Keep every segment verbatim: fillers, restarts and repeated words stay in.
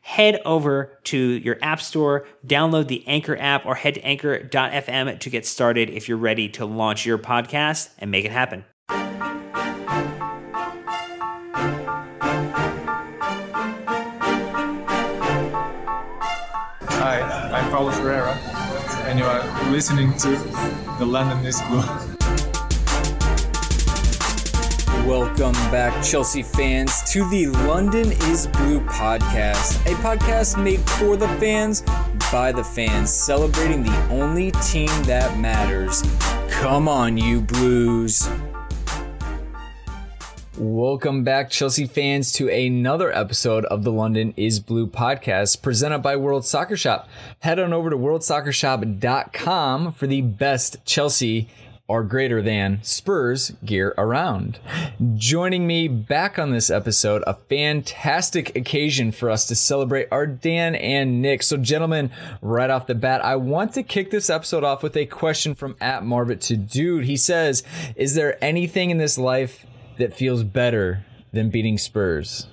Head over to your app store, download the Anchor app, or head to anchor dot f m to get started if you're ready to launch your podcast and make it happen. Hi, I'm Paulo Ferreira, and you are listening to the London is Blue. Welcome back, Chelsea fans, to the London is Blue podcast, a podcast made for the fans, by the fans, celebrating the only team that matters. Come on, you Blues. Welcome back, Chelsea fans, to another episode of the London is Blue podcast presented by World Soccer Shop. Head on over to world soccer shop dot com for the best Chelsea or greater than Spurs gear around. Joining me back on this episode, a fantastic occasion for us to celebrate are Dan and Nick. So gentlemen, right off the bat, I want to kick this episode off with a question from at Marvit to Dude. He says, is there anything in this life that feels better than beating Spurs?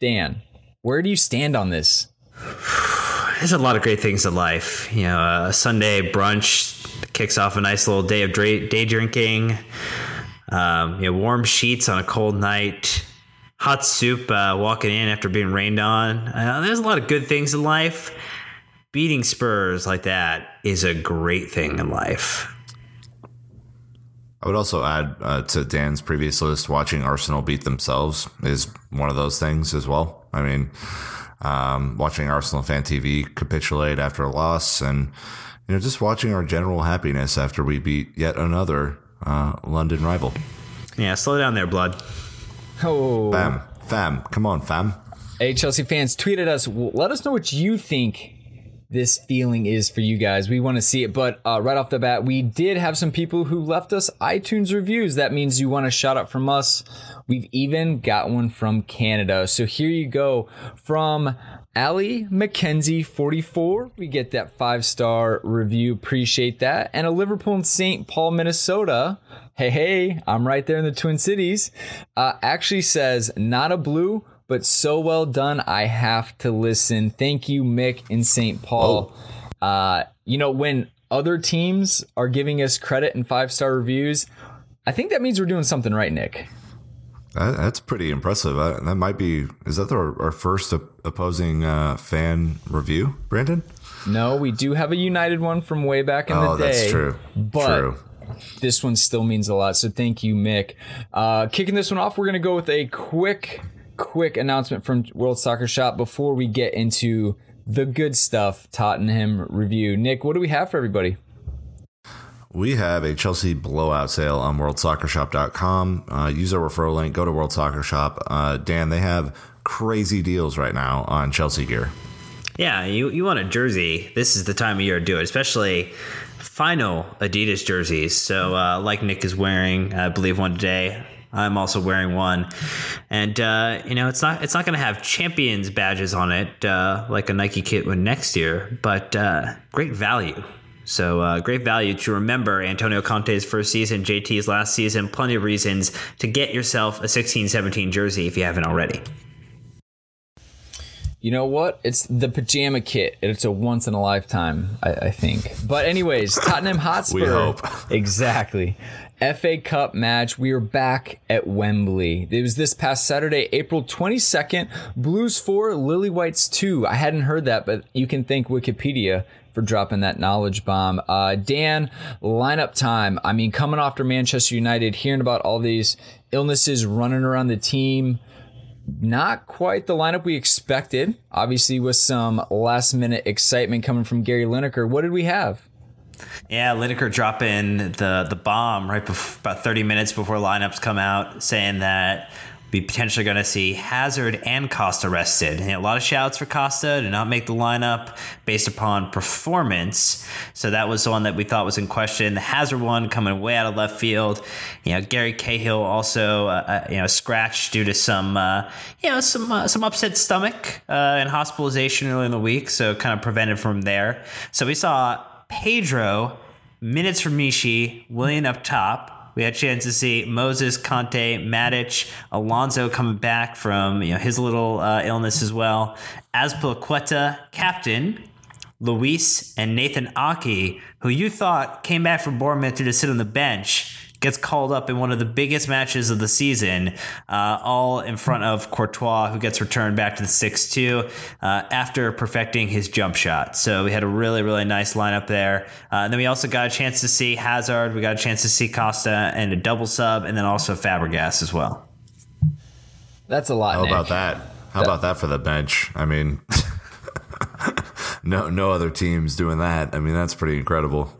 Dan, where do you stand on this? There's a lot of great things in life. You know, a Sunday brunch kicks off a nice little day of day drinking. Um, you know, warm sheets on a cold night. Hot soup uh, walking in after being rained on. Uh, there's a lot of good things in life. Beating Spurs like that is a great thing in life. I would also add uh, to Dan's previous list, watching Arsenal beat themselves is one of those things as well. I mean, um, watching Arsenal Fan T V capitulate after a loss, and you know, just watching our general happiness after we beat yet another uh, London rival. Yeah, slow down there, blood. Oh, fam, fam, come on, fam. Hey, Chelsea fans, tweet at us. Let us know what you think this feeling is for you guys. We want to see it. But uh, right off the bat, we did have some people who left us iTunes reviews. That means you want a shout out from us. We've even got one from Canada. So here you go from Ali McKenzie forty-four. We get that five-star review. Appreciate that. And a Liverpool and Saint Paul, Minnesota. Hey, hey, I'm right there in the Twin Cities. Uh, actually says, not a blue, but so well done, I have to listen. Thank you, Mick in Saint Paul. Oh. Uh, you know, when other teams are giving us credit and five-star reviews, I think that means we're doing something right, Nick. That, that's pretty impressive. Uh, that might be – is that our, our first op- opposing uh, fan review, Brandon? No, we do have a United one from way back in oh, the day. Oh, that's true. But true. This one still means a lot, so thank you, Mick. Uh, kicking this one off, we're going to go with a quick – Quick announcement from World Soccer Shop before we get into the good stuff Tottenham review. Nick, what do we have for everybody? We have a Chelsea blowout sale on world soccer shop dot com. Uh, use our referral link. Go to World Soccer Shop. Uh, Dan, they have crazy deals right now on Chelsea gear. Yeah, you, you want a jersey. This is the time of year to do it, especially final Adidas jerseys. So uh, like Nick is wearing, I believe, one today. I'm also wearing one. And, uh, you know, it's not it's not going to have Champions badges on it uh, like a Nike kit would next year, but uh, great value. So uh, great value to remember Antonio Conte's first season, J T's last season. Plenty of reasons to get yourself a sixteen seventeen jersey if you haven't already. You know what? It's the pajama kit. It's a once in a lifetime, I, I think. But anyways, Tottenham Hotspur. We hope. Exactly. F A Cup match. We are back at Wembley. It was this past Saturday, April twenty-second. Blues four, Lily Whites two. I hadn't heard that, but you can thank Wikipedia for dropping that knowledge bomb. Uh, Dan, lineup time. I mean, coming off to Manchester United, hearing about all these illnesses running around the team. Not quite the lineup we expected, obviously, with some last-minute excitement coming from Gary Lineker. What did we have? Yeah, Lineker dropping the, the bomb right before, about thirty minutes before lineups come out, saying that we potentially going to see Hazard and Costa rested. And a lot of shouts for Costa to not make the lineup based upon performance. So that was the one that we thought was in question. The Hazard one coming way out of left field. You know, Gary Cahill also uh, you know scratched due to some uh, you know some uh, some upset stomach uh, and hospitalization early in the week. So kind of prevented from there. So we saw Pedro minutes from Michy, Willian up top. We had a chance to see Moses, Conte, Matic, Alonso coming back from you know his little uh, illness as well. Azpilicueta, captain, Luiz, and Nathan Aké, who you thought came back from Bournemouth to just sit on the bench, gets called up in one of the biggest matches of the season, uh, all in front of Courtois, who gets returned back to the six two uh, after perfecting his jump shot. So we had a really, really nice lineup there. Uh, and then we also got a chance to see Hazard. We got a chance to see Costa and a double sub, and then also Fabregas as well. That's a lot, How Nick. about that? How that- about that for the bench? I mean, no, no other team's doing that. I mean, that's pretty incredible.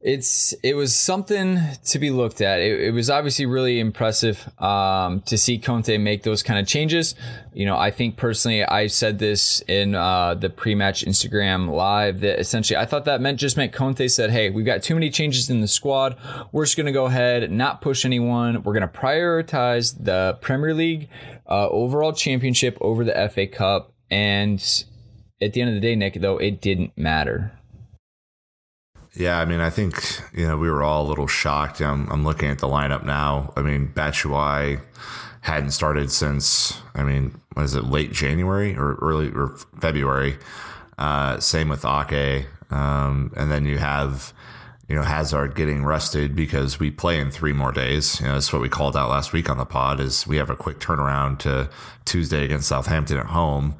It's it was something to be looked at. It, it was obviously really impressive um, to see Conte make those kind of changes. You know, I think personally, I said this in uh, the pre-match Instagram live that essentially I thought that meant just meant Conte said, "Hey, we've got too many changes in the squad. We're just going to go ahead, not push anyone. We're going to prioritize the Premier League uh, overall championship over the F A Cup." And at the end of the day, Nick, though, it didn't matter. Yeah, I mean, I think, you know, we were all a little shocked. I'm, I'm looking at the lineup now. I mean, Batshuayi hadn't started since, I mean, what is it, late January or early or February? Uh, same with Ake. Um, and then you have, you know, Hazard getting rested because we play in three more days. You know, that's what we called out last week on the pod is we have a quick turnaround to Tuesday against Southampton at home.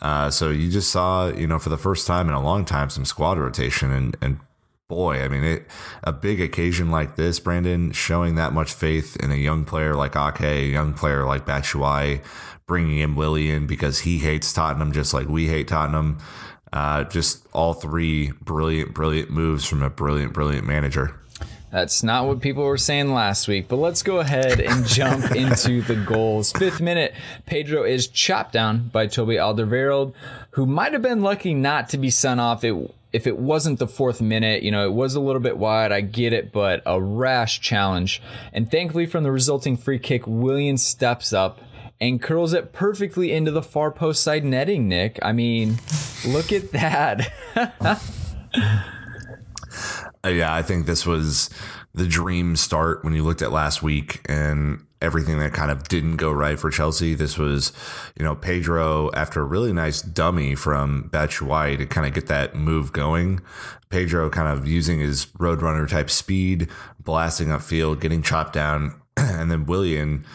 Uh, so you just saw, you know, for the first time in a long time, some squad rotation and, and boy, I mean, it, a big occasion like this, Brandon, showing that much faith in a young player like Ake, a young player like Batshuayi, bringing in Willian because he hates Tottenham just like we hate Tottenham. Uh, just all three brilliant, brilliant moves from a brilliant, brilliant manager. That's not what people were saying last week, but let's go ahead and jump into the goals. Fifth minute, Pedro is chopped down by Toby Alderweireld, who might have been lucky not to be sent off. It If it wasn't the fourth minute, you know, it was a little bit wide. I get it, but a rash challenge. And thankfully from the resulting free kick, Willian steps up and curls it perfectly into the far post side netting, Nick. I mean, look at that. Yeah, I think this was the dream start when you looked at last week and everything that kind of didn't go right for Chelsea. This was, you know, Pedro after a really nice dummy from Batshuayi to kind of get that move going. Pedro kind of using his roadrunner type speed, blasting upfield, getting chopped down, and then Willian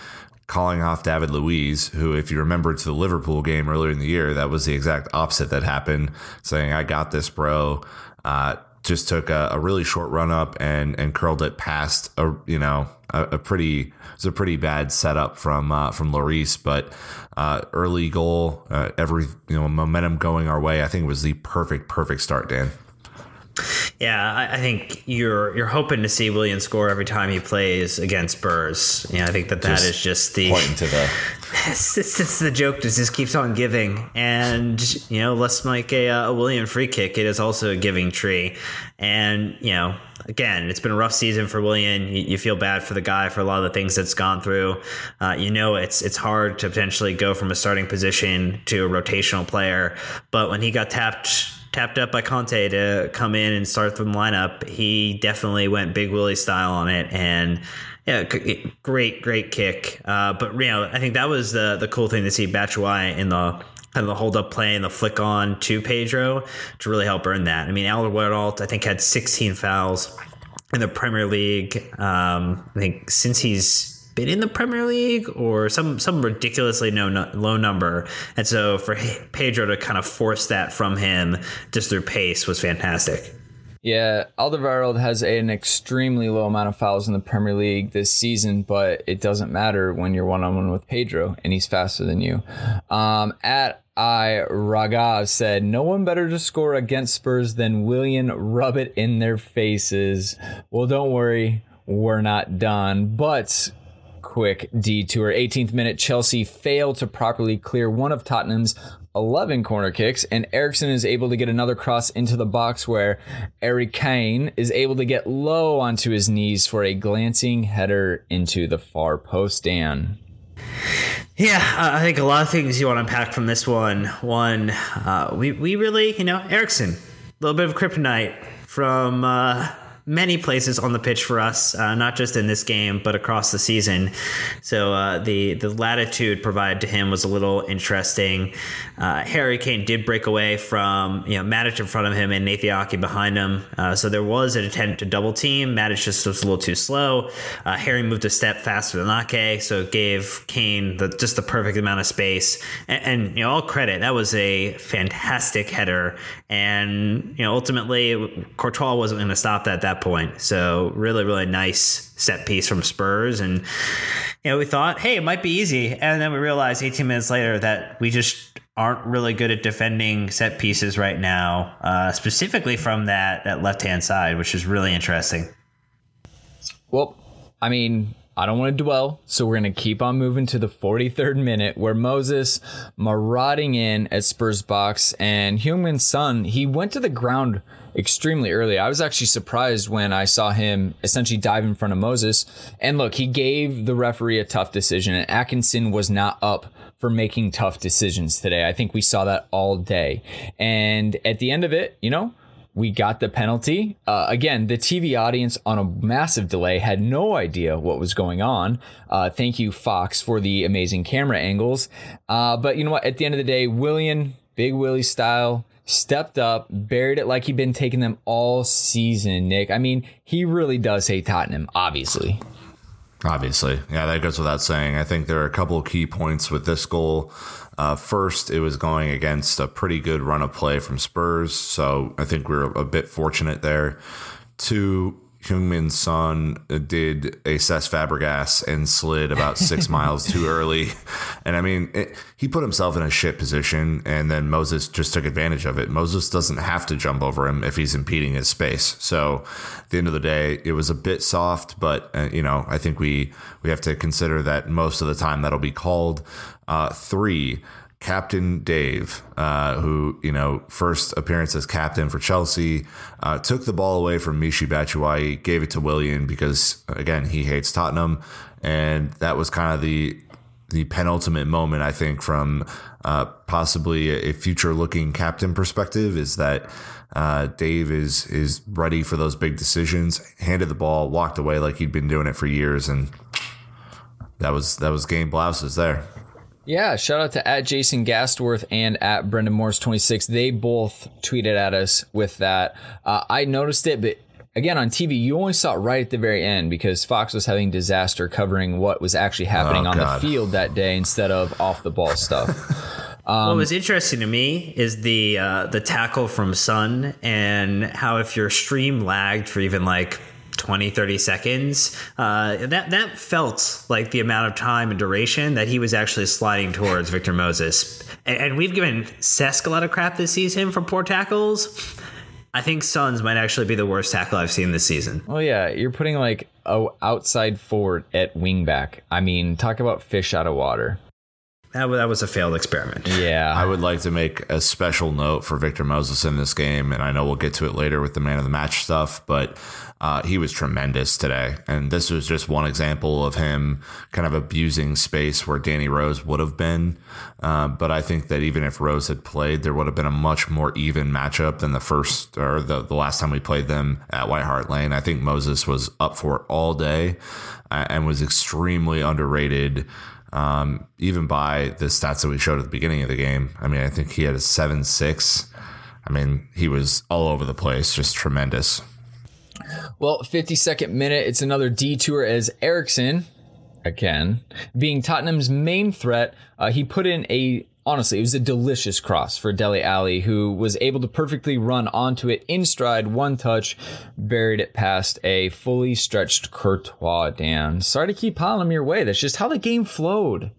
calling off David Luiz, who, if you remember to the Liverpool game earlier in the year, that was the exact opposite that happened, saying, "I got this, bro." Uh, just took a, a really short run up and and curled it past a you know a, a pretty it's a pretty bad setup from uh, from Lloris, but uh, early goal, uh, every you know momentum going our way. I think it was the perfect perfect start, Dan. Yeah, I, I think you're you're hoping to see Willian score every time he plays against Spurs. Yeah, you know, I think that that just is just the pointing to the. It's, it's, it's the joke that just keeps on giving, and you know, less like a, a Willian free kick, it is also a giving tree. And you know, again, it's been a rough season for Willian. You, you feel bad for the guy for a lot of the things that's gone through. Uh, you know, it's it's hard to potentially go from a starting position to a rotational player, but when he got tapped. Tapped up by Conte to come in and start the lineup, he definitely went Big Willie style on it, and yeah, great, great kick. Uh, but you know, I think that was the the cool thing to see Batshuayi in the kind of the hold up play and the flick on to Pedro to really help earn that. I mean, Alderweireld I think had sixteen fouls in the Premier League. Um, I think since he's. Been in the Premier League or some some ridiculously no, no, low number. And so for Pedro to kind of force that from him just through pace was fantastic. Yeah, Alderweireld has a, an extremely low amount of fouls in the Premier League this season, but it doesn't matter when you're one-on-one with Pedro and he's faster than you. Um, at I Raghav said, no one better to score against Spurs than Willian. Rub it in their faces. Well, don't worry, we're not done. But... Quick detour. eighteenth minute, Chelsea failed to properly clear one of Tottenham's eleven corner kicks, and Eriksen is able to get another cross into the box where Harry Kane is able to get low onto his knees for a glancing header into the far post, Dan. Yeah, uh, I think a lot of things you want to unpack from this one. One, uh, we, we really, you know, Eriksen, a little bit of kryptonite from... Uh, many places on the pitch for us, uh, not just in this game, but across the season. So uh, the the latitude provided to him was a little interesting. Uh, Harry Kane did break away from you know Matic in front of him and Nathan Aké behind him. Uh, so there was an attempt to double team. Matic just was a little too slow. Uh, Harry moved a step faster than Aké, so it gave Kane the, just the perfect amount of space. And, and you know all credit, that was a fantastic header. And you know ultimately Courtois wasn't going to stop that. That point. So really, really nice set piece from Spurs. And, you know, we thought, hey, it might be easy. And then we realized eighteen minutes later that we just aren't really good at defending set pieces right now, uh, specifically from that, that left-hand side, which is really interesting. Well, I mean... I don't want to dwell, so we're going to keep on moving to the forty-third minute where Moses marauding in at Spurs box and Heung-min Son, he went to the ground extremely early. I was actually surprised when I saw him essentially dive in front of Moses. And look, he gave the referee a tough decision, and Atkinson was not up for making tough decisions today. I think we saw that all day. And at the end of it, you know, we got the penalty. Uh, again, the T V audience on a massive delay had no idea what was going on. Uh, thank you, Fox, for the amazing camera angles. Uh, but you know what? At the end of the day, Willian, Big Willie style, stepped up, buried it like he'd been taking them all season, Nick. I mean, he really does hate Tottenham, obviously. Obviously. Yeah, that goes without saying. I think there are a couple of key points with this goal. Uh, first, it was going against a pretty good run of play from Spurs, so I think we were a bit fortunate there. Two, Heung-min Son did a Cesc Fabregas and slid about six miles too early. And I mean, it, he put himself in a shit position, and then Moses just took advantage of it. Moses doesn't have to jump over him if he's impeding his space. So at the end of the day, it was a bit soft, but uh, you know, I think we, we have to consider that most of the time that'll be called. Uh, three, Captain Dave, uh, who, you know, first appearance as captain for Chelsea, uh, took the ball away from Michy Batshuayi, gave it to Willian because, again, he hates Tottenham. And that was kind of the the penultimate moment, I think, from uh, possibly a future-looking captain perspective is that uh, Dave is, is ready for those big decisions, handed the ball, walked away like he'd been doing it for years, and that was that was game blouses there. Yeah, shout out to at Jason Gastworth and at Brendan Morris twenty-six. They both tweeted at us with that. Uh, I noticed it, but again, on T V, you only saw it right at the very end because Fox was having disaster covering what was actually happening oh, on God. the field that day instead of off the ball stuff. Um, what was interesting to me is the uh, the tackle from Son, and how if your stream lagged for even like twenty, thirty seconds, uh, that, that felt like the amount of time and duration that he was actually sliding towards Victor Moses. And, and we've given Cesc a lot of crap this season for poor tackles. I think Son's might actually be the worst tackle I've seen this season. Oh, yeah. You're putting like a outside forward at wingback. I mean, talk about fish out of water. That was a failed experiment. Yeah. I would like to make a special note for Victor Moses in this game, and I know we'll get to it later with the man of the match stuff, but uh, he was tremendous today. And this was just one example of him kind of abusing space where Danny Rose would have been. Uh, but I think that even if Rose had played, there would have been a much more even matchup than the first or the, the last time we played them at White Hart Lane. I think Moses was up for it all day uh, and was extremely underrated. Um, even by the stats that we showed at the beginning of the game. I mean, I think he had a seven six. I mean, he was all over the place, just tremendous. Well, fifty-second minute, it's another detour as Eriksen, again, being Tottenham's main threat. Uh, he put in a, honestly, it was a delicious cross for Dele Alli, who was able to perfectly run onto it in stride, one touch, buried it past a fully stretched Courtois down. Sorry to keep piling them your way. That's just how the game flowed.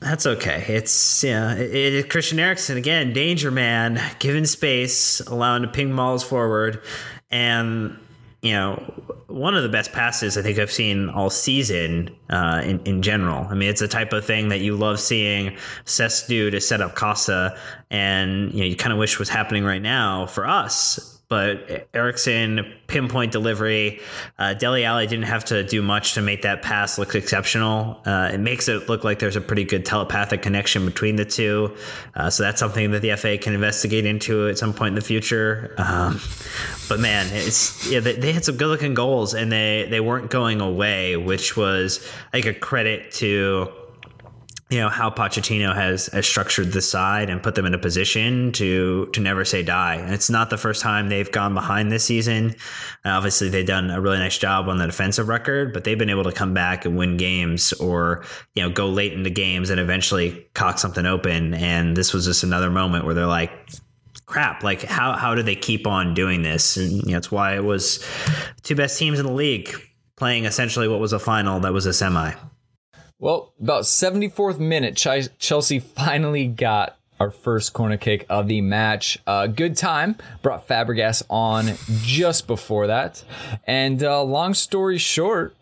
That's okay. It's yeah. It, it, Christian Eriksen, again, danger man, given space, allowing to ping balls forward. And, you know, one of the best passes I think I've seen all season uh, in, in general. I mean, it's a type of thing that you love seeing Cesc do to set up Costa, and you know, you kind of wish was happening right now for us. But Eriksen, pinpoint delivery. Uh, Dele Alli didn't have to do much to make that pass look exceptional. Uh, it makes it look like there's a pretty good telepathic connection between the two. Uh, so that's something that the F A can investigate into at some point in the future. Um, but man, it's yeah, they, they had some good-looking goals, and they, they weren't going away, which was like a credit to you know how Pochettino has, has structured the side and put them in a position to to never say die. And it's not the first time they've gone behind this season. Uh, obviously, they've done a really nice job on the defensive record, but they've been able to come back and win games, or you know go late into games and eventually cock something open. And this was just another moment where they're like, crap, like how how do they keep on doing this? And you know, it's why it was two best teams in the league playing essentially what was a final that was a semi. Well, about seventy-fourth minute, Chelsea finally got our first corner kick of the match. Uh, good time. Brought Fabregas on just before that. And uh, long story short,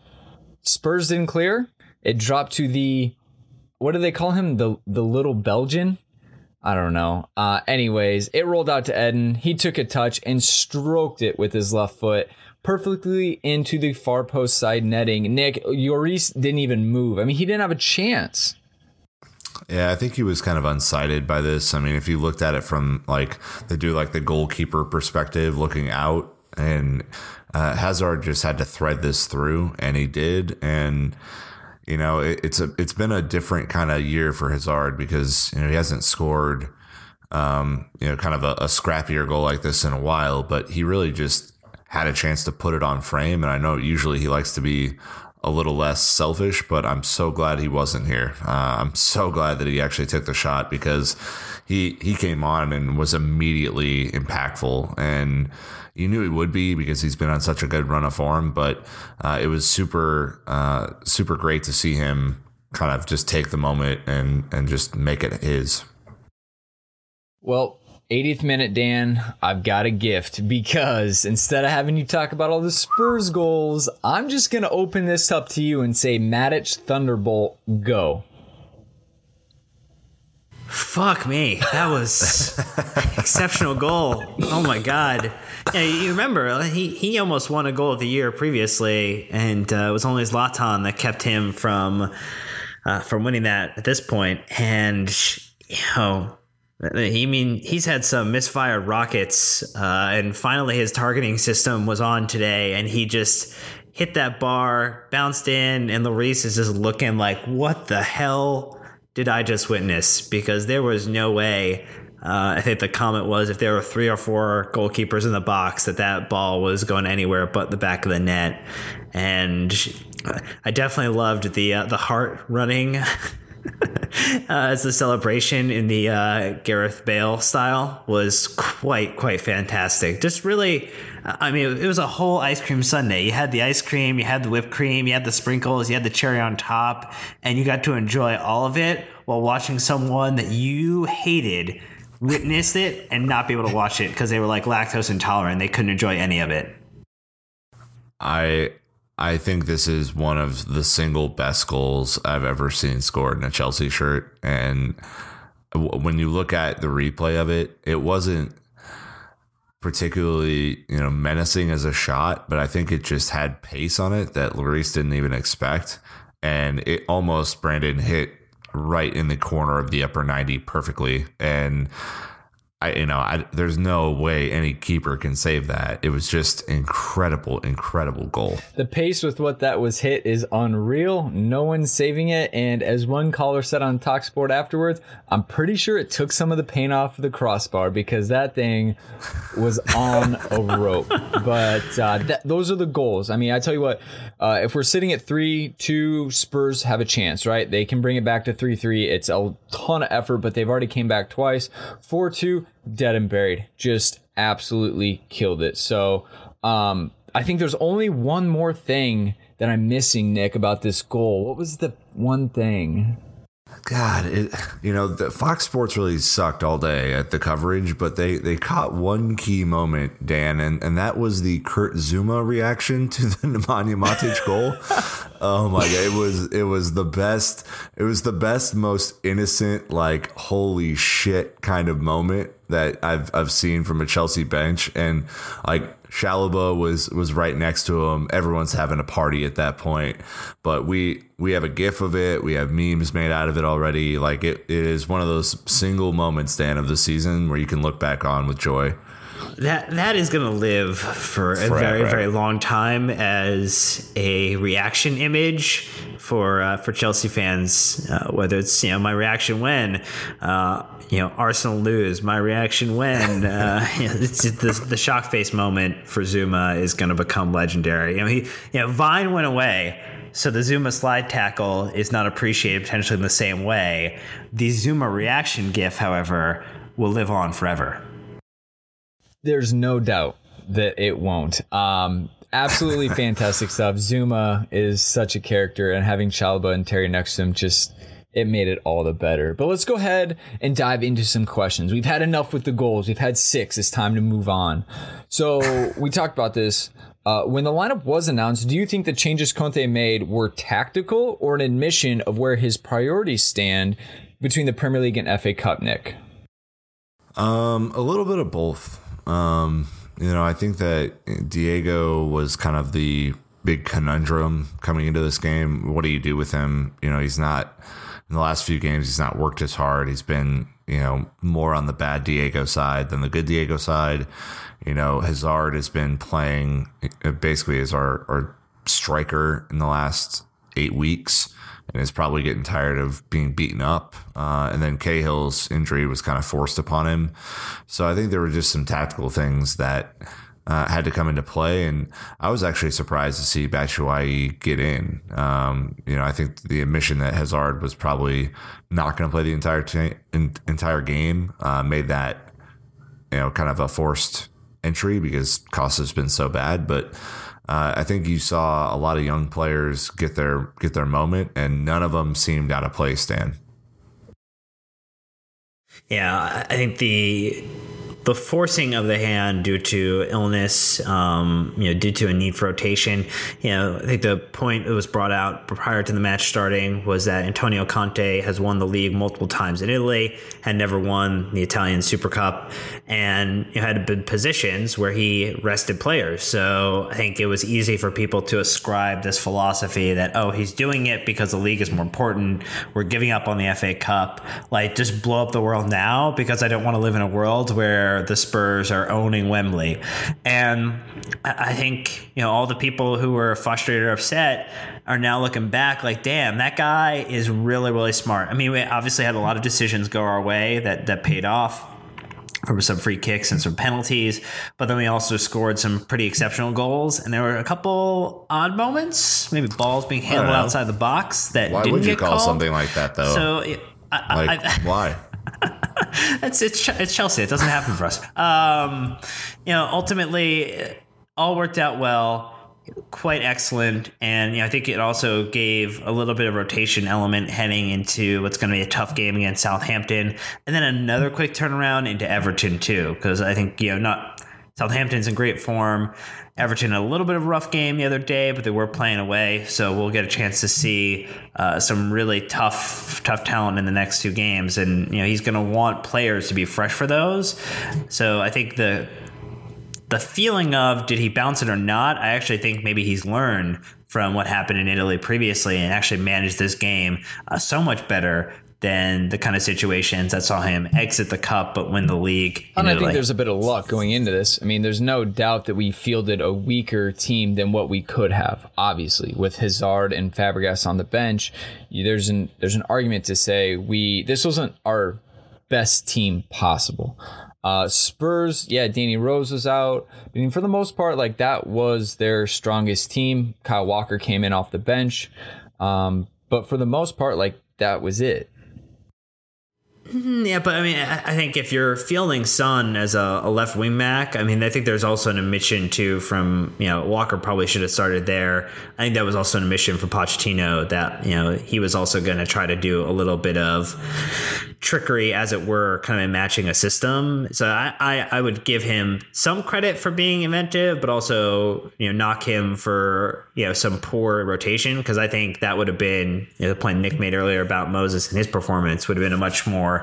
Spurs didn't clear. It dropped to the, what do they call him? The, the little Belgian? I don't know. Uh, anyways, it rolled out to Eden. He took a touch and stroked it with his left foot perfectly into the far post side netting. Nick, Lloris didn't even move. I mean, he didn't have a chance. Yeah, I think he was kind of unsighted by this. I mean, if you looked at it from like they do like the goalkeeper perspective looking out, and uh, Hazard just had to thread this through, and he did. And you know, it, it's a it's been a different kind of year for Hazard, because you know he hasn't scored um, you know kind of a, a scrappier goal like this in a while, but he really just had a chance to put it on frame. And I know usually he likes to be a little less selfish, but I'm so glad he wasn't here. Uh, I'm so glad that he actually took the shot, because he, he came on and was immediately impactful, and you knew he would be because he's been on such a good run of form, but uh, it was super, uh, super great to see him kind of just take the moment and, and just make it his. Well, eightieth minute, Dan, I've got a gift, because instead of having you talk about all the Spurs goals, I'm just going to open this up to you and say, Matic Thunderbolt, go. Fuck me. That was an exceptional goal. Oh, my God. Yeah, you remember, he, he almost won a goal of the year previously, and uh, it was only Zlatan that kept him from, uh, from winning that at this point. And, you know, He mean he's had some misfired rockets, uh, and finally his targeting system was on today, and he just hit that bar, bounced in, and Lloris is just looking like, what the hell did I just witness? Because there was no way. Uh, I think the comment was, if there were three or four goalkeepers in the box, that that ball was going anywhere but the back of the net. And I definitely loved the uh, the heart running Uh, as the celebration in the uh, Gareth Bale style was quite, quite fantastic. Just really, I mean, it was a whole ice cream sundae. You had the ice cream, you had the whipped cream, you had the sprinkles, you had the cherry on top, and you got to enjoy all of it while watching someone that you hated witnessed it and not be able to watch it because they were like lactose intolerant. They couldn't enjoy any of it. I... I think this is one of the single best goals I've ever seen scored in a Chelsea shirt. And when you look at the replay of it, it wasn't particularly, you know, menacing as a shot, but I think it just had pace on it that Lloris didn't even expect. And it almost, Brandon, hit right in the corner of the upper ninety perfectly. And I, you know, I, there's no way any keeper can save that. It was just incredible, incredible goal. The pace with what that was hit is unreal. No one's saving it. And as one caller said on TalkSport afterwards, I'm pretty sure it took some of the paint off the crossbar because that thing was on a rope. But uh, that, those are the goals. I mean, I tell you what, uh, if we're sitting at three two, Spurs have a chance, right? They can bring it back to three three. It's a ton of effort, but they've already came back twice. four two. Dead and buried, just absolutely killed it. So um, I think there's only one more thing that I'm missing, Nick, about this goal. What was the one thing? God, it, you know, the Fox Sports really sucked all day at the coverage, but they, they caught one key moment, Dan, and, and that was the Kurt Zouma reaction to the Nemanja Matic goal. Oh my God, it was it was the best, it was the best, most innocent, like holy shit kind of moment that I've I've seen from a Chelsea bench, and like Shalaba was was right next to him. Everyone's having a party at that point, but we we have a gif of it. We have memes made out of it already. Like it, it is one of those single moments, Dan, of the season where you can look back on with joy. That that is going to live for a very, very long time as a reaction image for uh, for Chelsea fans. Uh, whether it's, you know, my reaction when uh, you know Arsenal lose, my reaction when uh, you know, it's, it's the, the shock face moment for Zouma is going to become legendary. You know, he you know Vine went away, so the Zouma slide tackle is not appreciated potentially in the same way. The Zouma reaction gif, however, will live on forever. There's no doubt that it won't. Um, absolutely fantastic stuff. Zouma is such a character, and having Chalba and Terry next to him just, it made it all the better. But let's go ahead and dive into some questions. We've had enough with the goals. We've had six. It's time to move on. So we talked about this. Uh, when the lineup was announced, do you think the changes Conte made were tactical or an admission of where his priorities stand between the Premier League and F A Cup, Nick? Um, a little bit of both. Um, you know, I think that Diego was kind of the big conundrum coming into this game. What do you do with him? You know, he's not, in the last few games, he's not worked as hard. He's been, you know, more on the bad Diego side than the good Diego side. You know, Hazard has been playing basically as our, our striker in the last eight weeks and is probably getting tired of being beaten up. Uh, and then Cahill's injury was kind of forced upon him. So I think there were just some tactical things that uh, had to come into play. And I was actually surprised to see Batshuayi get in. Um, you know, I think the admission that Hazard was probably not going to play the entire t- in- entire game uh, made that, you know, kind of a forced entry because Costa's been so bad. But Uh, I think you saw a lot of young players get their get their moment, and none of them seemed out of place, Dan. Yeah, I think the the forcing of the hand due to illness, um, you know, due to a need for rotation. You know, I think the point that was brought out prior to the match starting was that Antonio Conte has won the league multiple times in Italy, had never won the Italian Super Cup, and you know, had been positions where he rested players. So I think it was easy for people to ascribe this philosophy that, oh, he's doing it because the league is more important. We're giving up on the F A Cup. Like, just blow up the world now because I don't want to live in a world where the Spurs are owning Wembley. And I think, you know, all the people who were frustrated or upset are now looking back like, damn, that guy is really, really smart. I mean, we obviously had a lot of decisions go our way that, that paid off. from some free kicks and some penalties, but then we also scored some pretty exceptional goals, and there were a couple odd moments, maybe balls being handled outside the box that why didn't would you get call called. Something like that though? So I, like, I, why? it's, it's it's Chelsea. It doesn't happen for us. Um, you know, ultimately, it all worked out well. Quite excellent. And you know, I think it also gave a little bit of rotation element heading into what's going to be a tough game against Southampton. And then another quick turnaround into Everton, too, because I think, you know, not Southampton's in great form. Everton had a little bit of a rough game the other day, but they were playing away. So we'll get a chance to see uh, some really tough, tough talent in the next two games. And, you know, he's going to want players to be fresh for those. So I think the The feeling of did he bounce it or not, I actually think maybe he's learned from what happened in Italy previously and actually managed this game uh, so much better than the kind of situations that saw him exit the cup but win the league. And I think there's a bit of luck going into this. I mean, there's no doubt that we fielded a weaker team than what we could have, obviously, with Hazard and Fabregas on the bench. There's an there's an argument to say we this wasn't our best team possible. Uh, Spurs, yeah, Danny Rose was out. I mean, for the most part, like that was their strongest team. Kyle Walker came in off the bench. Um, but for the most part, like that was it. Yeah, but I mean, I think if you're fielding Son as a, a left wing back, I mean, I think there's also an admission, too, from, you know, Walker probably should have started there. I think that was also an admission for Pochettino that, you know, he was also going to try to do a little bit of trickery, as it were, kind of matching a system. So I, I, I would give him some credit for being inventive, but also, you know, knock him for, you know, some poor rotation, because I think that would have been, you know, the point Nick made earlier about Moses and his performance would have been a much more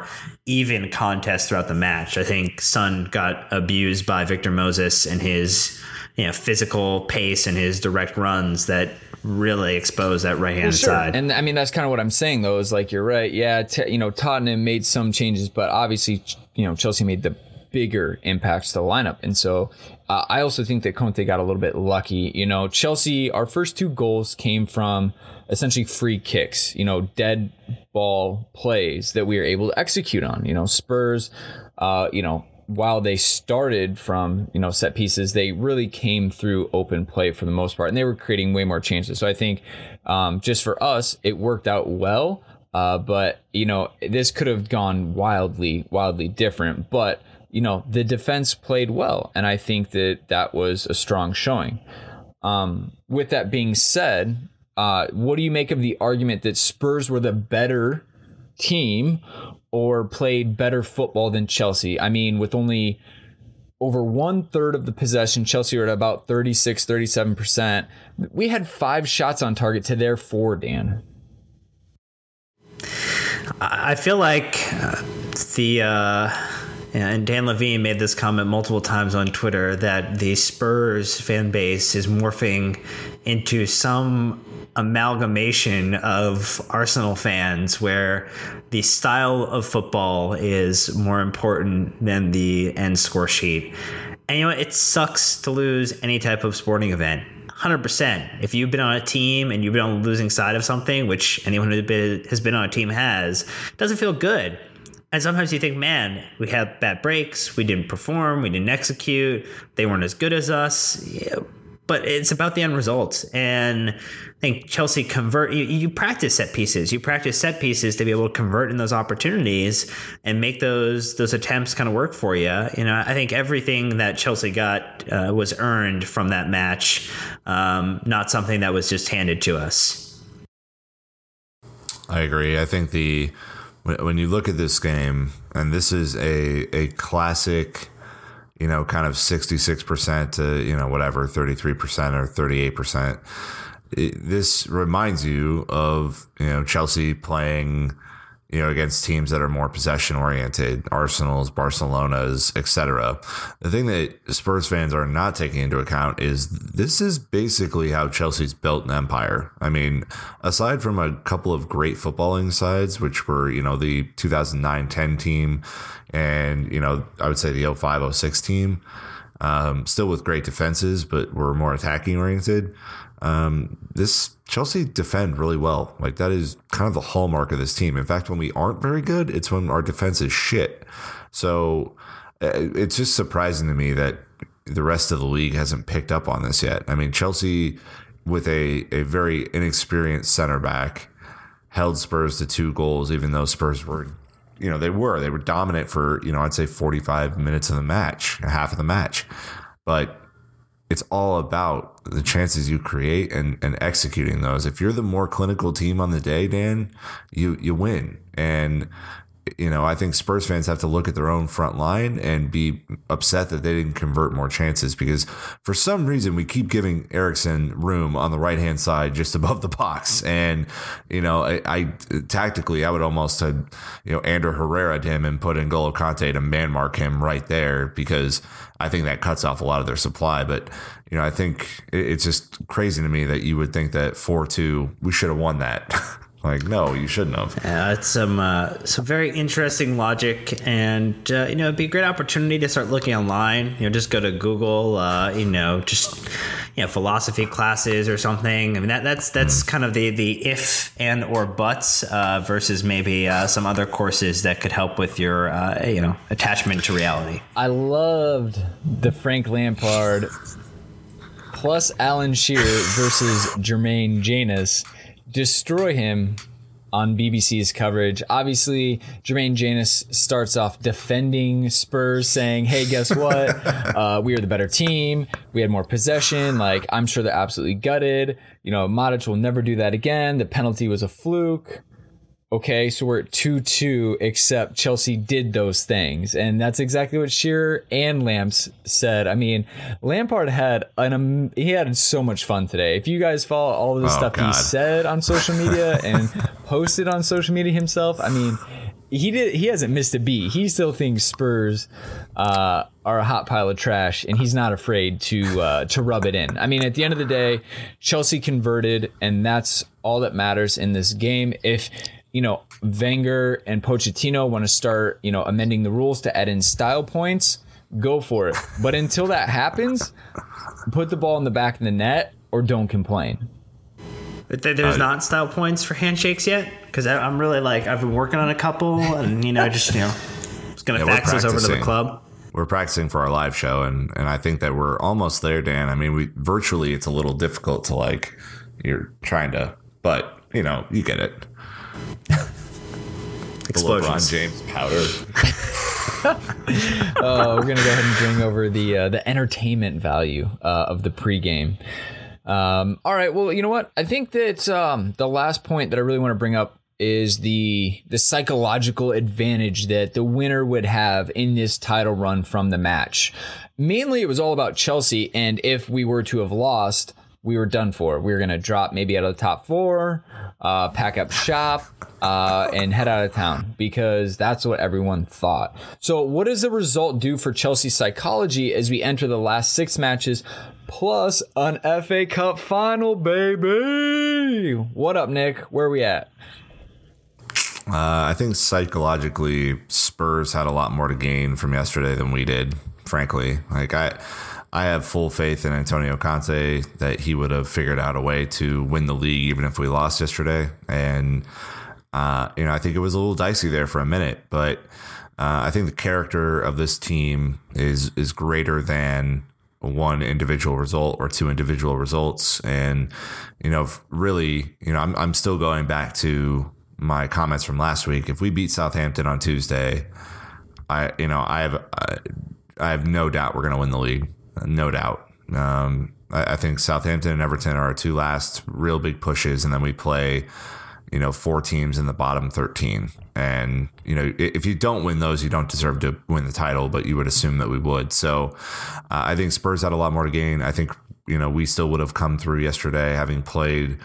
even contest throughout the match. I think Son got abused by Victor Moses and his, you know, physical pace and his direct runs that really exposed that right hand well, sure. side. And I mean, that's kind of what I'm saying, though, is like, you're right. Yeah. T- you know, Tottenham made some changes, but obviously, you know, Chelsea made the bigger impacts to the lineup. And so uh, I also think that Conte got a little bit lucky. You know, Chelsea, our first two goals came from essentially free kicks, you know, dead ball plays that we were able to execute on. You know, Spurs, uh, you know, while they started from, you know, set pieces, they really came through open play for the most part, and they were creating way more chances. So I think um, just for us, it worked out well. Uh, but, you know, this could have gone wildly, wildly different. But, you know, the defense played well, and I think that that was a strong showing. Um, with that being said, uh, what do you make of the argument that Spurs were the better team or played better football than Chelsea? I mean, with only over one third of the possession, Chelsea were at about thirty-six, thirty-seven percent. We had five shots on target to their four, Dan. I feel like the... Uh... And Dan Levine made this comment multiple times on Twitter that the Spurs fan base is morphing into some amalgamation of Arsenal fans where the style of football is more important than the end score sheet. And, you know, it sucks to lose any type of sporting event. one hundred percent. If you've been on a team and you've been on the losing side of something, which anyone who has been on a team has, it doesn't feel good. And sometimes you think, man, we had bad breaks. We didn't perform. We didn't execute. They weren't as good as us. Yeah, but it's about the end results. And I think Chelsea convert. You, you practice set pieces. You practice set pieces to be able to convert in those opportunities and make those those attempts kind of work for you. You know, I think everything that Chelsea got uh, was earned from that match, um, not something that was just handed to us. I agree. I think the... When you look at this game, and this is a a classic, you know, kind of sixty-six percent to, you know, whatever, thirty-three percent or thirty-eight percent, it, this reminds you of, you know, Chelsea playing, you know, against teams that are more possession-oriented, Arsenal's, Barcelona's, et cetera. The thing that Spurs fans are not taking into account is this is basically how Chelsea's built an empire. I mean, aside from a couple of great footballing sides, which were, you know, the two thousand nine ten team and, you know, I would say the oh five oh six team, um, still with great defenses, but were more attacking-oriented. Um, this Chelsea defend really well. Like, that is kind of the hallmark of this team. In fact, when we aren't very good, it's when our defense is shit. So It's just surprising to me that the rest of the league hasn't picked up on this yet. I mean, Chelsea, with a, a very inexperienced center back, held Spurs to two goals, even though Spurs were, you know, they were, they were dominant for, you know, I'd say forty-five minutes of the match, half of the match. But it's all about the chances you create and, and executing those. If you're the more clinical team on the day, Dan, you, you win. And, you know, I think Spurs fans have to look at their own front line and be upset that they didn't convert more chances, because for some reason we keep giving Eriksen room on the right-hand side just above the box. And, you know, I, I tactically, I would almost have, you know, Ander Herrera'd him and put N'Golo Kante to man mark him right there, because I think that cuts off a lot of their supply. But, you know, I think it's just crazy to me that you would think that four two, we should have won that. Like, no, you shouldn't have. Uh, it's some uh, some very interesting logic, and uh, you know, it'd be a great opportunity to start looking online. You know, just go to Google. Uh, you know, just you know, philosophy classes or something. I mean, that that's that's kind of the, the if and or buts uh, versus maybe uh, some other courses that could help with your uh, you know, attachment to reality. I loved the Frank Lampard plus Alan Shearer versus Jermaine Janus. Destroy him on B B C's coverage. Obviously, Jermaine Janus starts off defending Spurs, saying, hey, guess what? uh, we are the better team. We had more possession. Like, I'm sure they're absolutely gutted. You know, Matic will never do that again. The penalty was a fluke. Okay, so we're at two two, except Chelsea did those things. And that's exactly what Shearer and Lamps said. I mean, Lampard had an um, he had so much fun today. If you guys follow all of the oh, stuff God. he said on social media and posted on social media himself, I mean, he did he hasn't missed a beat. He still thinks Spurs uh, are a hot pile of trash, and he's not afraid to uh, to rub it in. I mean, at the end of the day, Chelsea converted, and that's all that matters in this game. If you know, Wenger and Pochettino want to start, you know, amending the rules to add in style points, go for it. But until that happens, put the ball in the back of the net or don't complain. But there's uh, not style points for handshakes yet? Because I'm really like, I've been working on a couple and, you know, just, you know, just going to yeah, fax those over to the club. We're practicing for our live show. And, and I think that we're almost there, Dan. I mean, we virtually, it's a little difficult to like, you're trying to, but, you know, you get it. Explosions. LeBron James powder. uh, we're gonna go ahead and bring over the uh, the entertainment value uh, of the pregame. Um, all right, well, you know what? I think that um, the last point that I really want to bring up is the the psychological advantage that the winner would have in this title run from the match. Mainly, it was all about Chelsea, and if we were to have lost, we were done for. We were going to drop maybe out of the top four, uh, pack up shop, uh, and head out of town, because that's what everyone thought. So what does the result do for Chelsea's psychology as we enter the last six matches, plus an F A Cup final, baby? What up, Nick? Where are we at? Uh, I think psychologically Spurs had a lot more to gain from yesterday than we did, frankly. Like I... I have full faith in Antonio Conte that he would have figured out a way to win the league, even if we lost yesterday. And, uh, you know, I think it was a little dicey there for a minute, but uh, I think the character of this team is, is greater than one individual result or two individual results. And, you know, really, you know, I'm, I'm still going back to my comments from last week. If we beat Southampton on Tuesday, I, you know, I have, I, I have no doubt we're going to win the league. No doubt. Um, I, I think Southampton and Everton are our two last real big pushes. And then we play, you know, four teams in the bottom thirteen. And, you know, if you don't win those, you don't deserve to win the title, but you would assume that we would. So uh, I think Spurs had a lot more to gain. I think, you know, we still would have come through yesterday having played,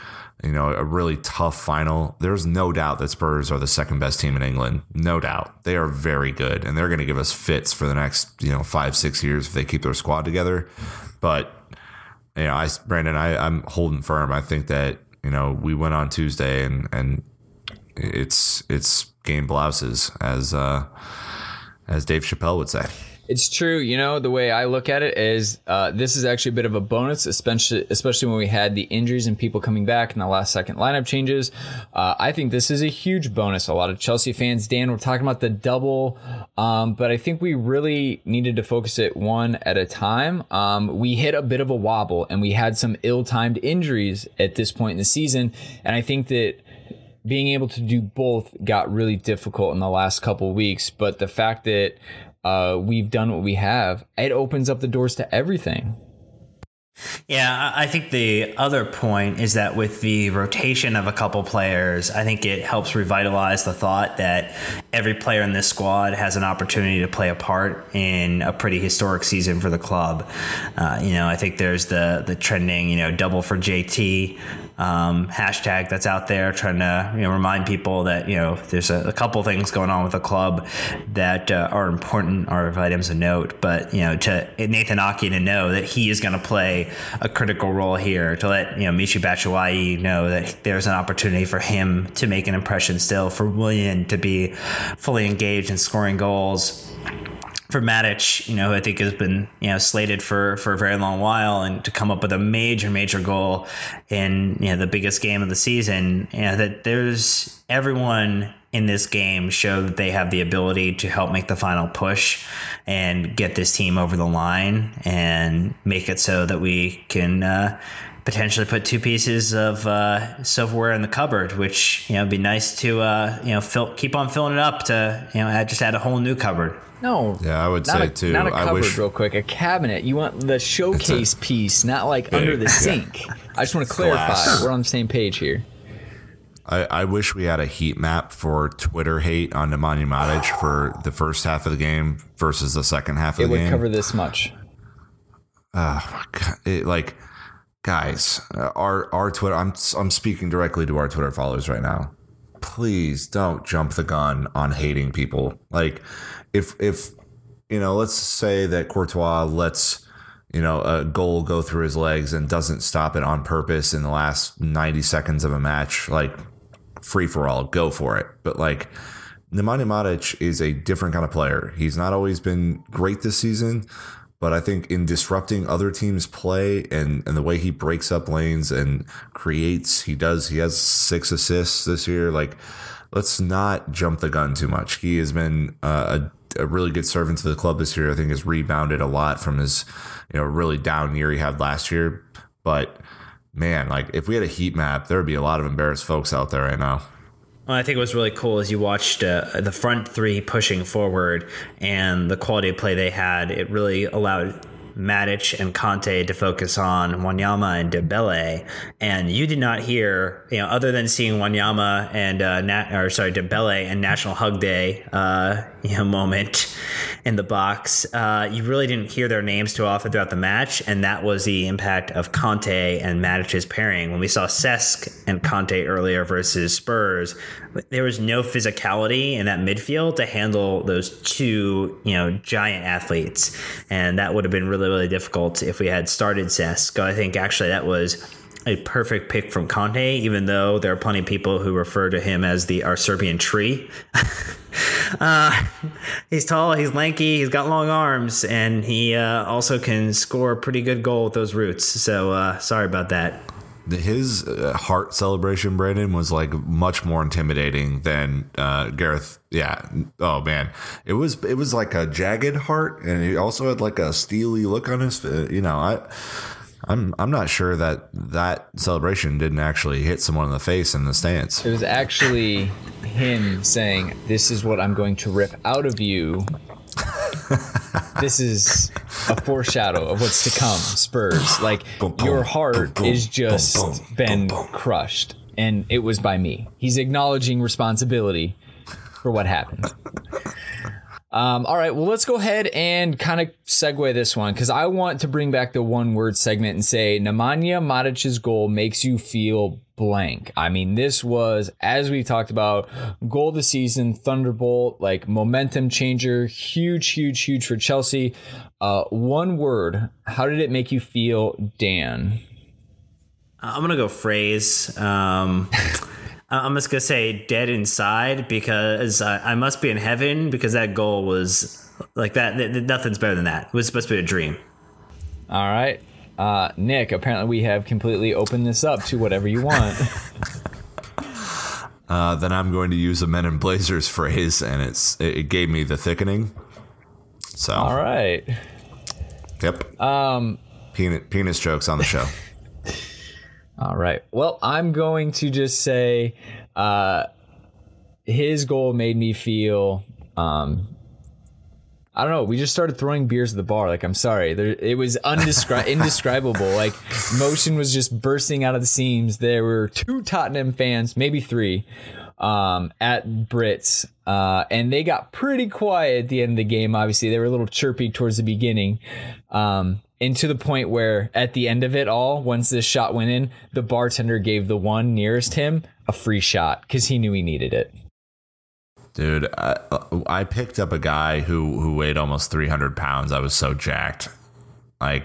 you know, a really tough final. There's no doubt that Spurs are the second best team in England. No doubt. They are very good, and they're going to give us fits for the next, you know, five, six years if they keep their squad together. But, you know, I, Brandon, I, I'm holding firm. I think that, you know, we went on Tuesday and, and it's, it's game blouses, as, uh, as Dave Chappelle would say. It's true. You know, the way I look at it is uh, this is actually a bit of a bonus, especially especially when we had the injuries and people coming back in the last second lineup changes. Uh, I think this is a huge bonus. A lot of Chelsea fans, Dan, we're talking about the double, um, but I think we really needed to focus it one at a time. Um, we hit a bit of a wobble and we had some ill-timed injuries at this point in the season. And I think that being able to do both got really difficult in the last couple of weeks. But the fact that Uh, we've done what we have, it opens up the doors to everything. Yeah, I think the other point is that with the rotation of a couple players, I think it helps revitalize the thought that every player in this squad has an opportunity to play a part in a pretty historic season for the club. Uh, you know, I think there's the the trending, you know, double for J T um, hashtag that's out there, trying to, you know, remind people that, you know, there's a, a couple things going on with the club that uh, are important, are of items of note. But, you know, to Nathan Aké to know that he is going to play a critical role here, to let, you know, Michy Batshuayi know that there's an opportunity for him to make an impression still, for Willian to be fully engaged in scoring goals, for Matic, you know, who I think has been, you know, slated for, for a very long while, and to come up with a major, major goal in, you know, the biggest game of the season, you know, that there's everyone in this game show that they have the ability to help make the final push and get this team over the line and make it so that we can uh, potentially put two pieces of uh, silverware in the cupboard, which, you know, would be nice to, uh, you know, fill, keep on filling it up to, you know, add, just add a whole new cupboard. No. Yeah, I would say a, too. Not a cupboard, I wish, real quick. A cabinet. You want the showcase a, piece, not like yeah, under the yeah. sink. I just want to clarify. Glass. We're on the same page here. I, I wish we had a heat map for Twitter hate on Nemanja Matic for the first half of the game versus the second half of it the game. It would cover this much. Uh, it, like, guys, our our Twitter. I'm I'm speaking directly to our Twitter followers right now. Please don't jump the gun on hating people. Like, if if you know, let's say that Courtois lets, you know, a goal go through his legs and doesn't stop it on purpose in the last ninety seconds of a match, like, free for all, go for it. But like, Nemanja Matic is a different kind of player. He's not always been great this season, but I think in disrupting other teams' play and, and the way he breaks up lanes and creates, he does, he has six assists this year. Like, let's not jump the gun too much. He has been uh, a a really good servant to the club this year. I think has rebounded a lot from his, you know, really down year he had last year. But man, like, if we had a heat map, there would be a lot of embarrassed folks out there right now. Well, I think what's really cool is you watched uh, the front three pushing forward and the quality of play they had. It really allowed Matic and Conte to focus on Wanyama and Dembele, and you did not hear, you know, other than seeing Wanyama and uh, Nat, or sorry, Dembele and National Hug Day, uh, you know, moment in the box. Uh, you really didn't hear their names too often throughout the match, and that was the impact of Conte and Matic's pairing. When we saw Cesc and Conte earlier versus Spurs, there was no physicality in that midfield to handle those two, you know, giant athletes, and that would have been really, really difficult if we had started Cesc. I think actually that was a perfect pick from Conte, even though there are plenty of people who refer to him as the our Serbian tree. uh, he's tall, he's lanky, he's got long arms, and he uh, also can score a pretty good goal with those roots. So uh, sorry about that. His uh, heart celebration, Brandon, was like much more intimidating than uh, Gareth. Yeah. Oh man, it was it was like a jagged heart, and he also had like a steely look on his. You know, I, I'm I'm not sure that that celebration didn't actually hit someone in the face in the stance. It was actually him saying, "This is what I'm going to rip out of you." This is a foreshadow of what's to come, Spurs. Like, boom, boom, your heart boom, is just boom, boom, been boom, boom. crushed, and it was by me. He's acknowledging responsibility for what happened. Um, all right, well, let's go ahead and kind of segue this one, because I want to bring back the one-word segment and say Nemanja Matic's goal makes you feel blank. I mean, this was, as we talked about, goal of the season, thunderbolt, like momentum changer, huge, huge, huge for Chelsea. Uh, one word, how did it make you feel, Dan? I'm going to go phrase. Um I'm just going to say dead inside, because I, I must be in heaven, because that goal was Like that, th- nothing's better than that. It was supposed to be a dream. All right. Uh, Nick, apparently we have completely opened this up to whatever you want. uh, then I'm going to use a Men in Blazers phrase, and it's it gave me the thickening. So. All right. Yep. Um, penis, penis jokes on the show. All right. Well, I'm going to just say uh, his goal made me feel... Um, I don't know. We just started throwing beers at the bar. Like, I'm sorry. There, it was undescri- indescribable. Like, motion was just bursting out of the seams. There were two Tottenham fans, maybe three, um, at Brits. Uh, and they got pretty quiet at the end of the game, obviously. They were a little chirpy towards the beginning. Um, and to the point where, at the end of it all, once this shot went in, the bartender gave the one nearest him a free shot because he knew he needed it. Dude, I, I picked up a guy who, who weighed almost three hundred pounds. I was so jacked. Like,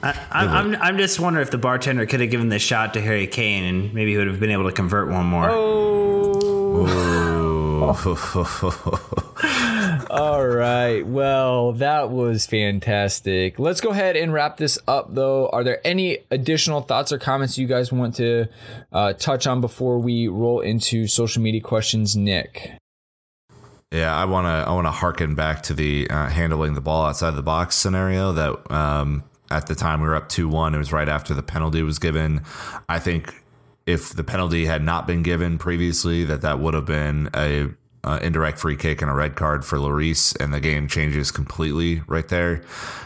I, I'm, I'm just wondering if the bartender could have given the shot to Harry Kane and maybe he would have been able to convert one more. Oh. All right. Well, that was fantastic. Let's go ahead and wrap this up, though. Are there any additional thoughts or comments you guys want to uh, touch on before we roll into social media questions, Nick? Yeah, I want to I want to harken back to the uh, handling the ball outside the box scenario that um, at the time we were up two one. It was right after the penalty was given. I think if the penalty had not been given previously, that that would have been a uh, indirect free kick and a red card for Lloris, and the game changes completely right there.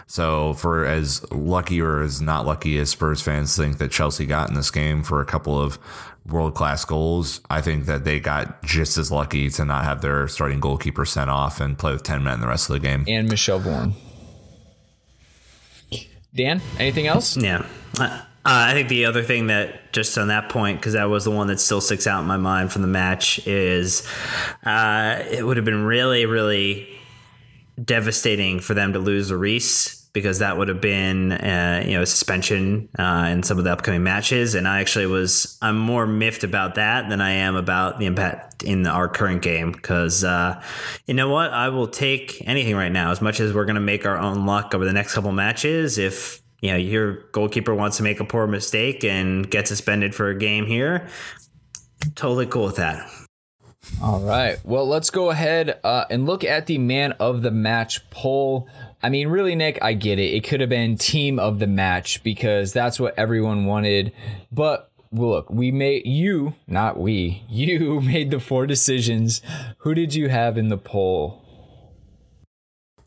So for as lucky or as not lucky as Spurs fans think that Chelsea got in this game for a couple of world-class goals, I think that they got just as lucky to not have their starting goalkeeper sent off and play with ten men in the rest of the game. And Michelle Vaughan. Dan, anything else? Yeah. Uh- Uh, I think the other thing that, just on that point, because that was the one that still sticks out in my mind from the match, is uh, it would have been really, really devastating for them to lose Lloris, because that would have been uh, you know, a suspension uh, in some of the upcoming matches. And I actually was I'm more miffed about that than I am about the impact in our current game, because uh, you know what? I will take anything right now, as much as we're going to make our own luck over the next couple matches. If you know, your goalkeeper wants to make a poor mistake and get suspended for a game here, totally cool with that. All right. Well, let's go ahead uh, and look at the man of the match poll. I mean, really, Nick, I get it. It could have been team of the match because that's what everyone wanted. But look, we made you, not we, you made the four decisions. Who did you have in the poll?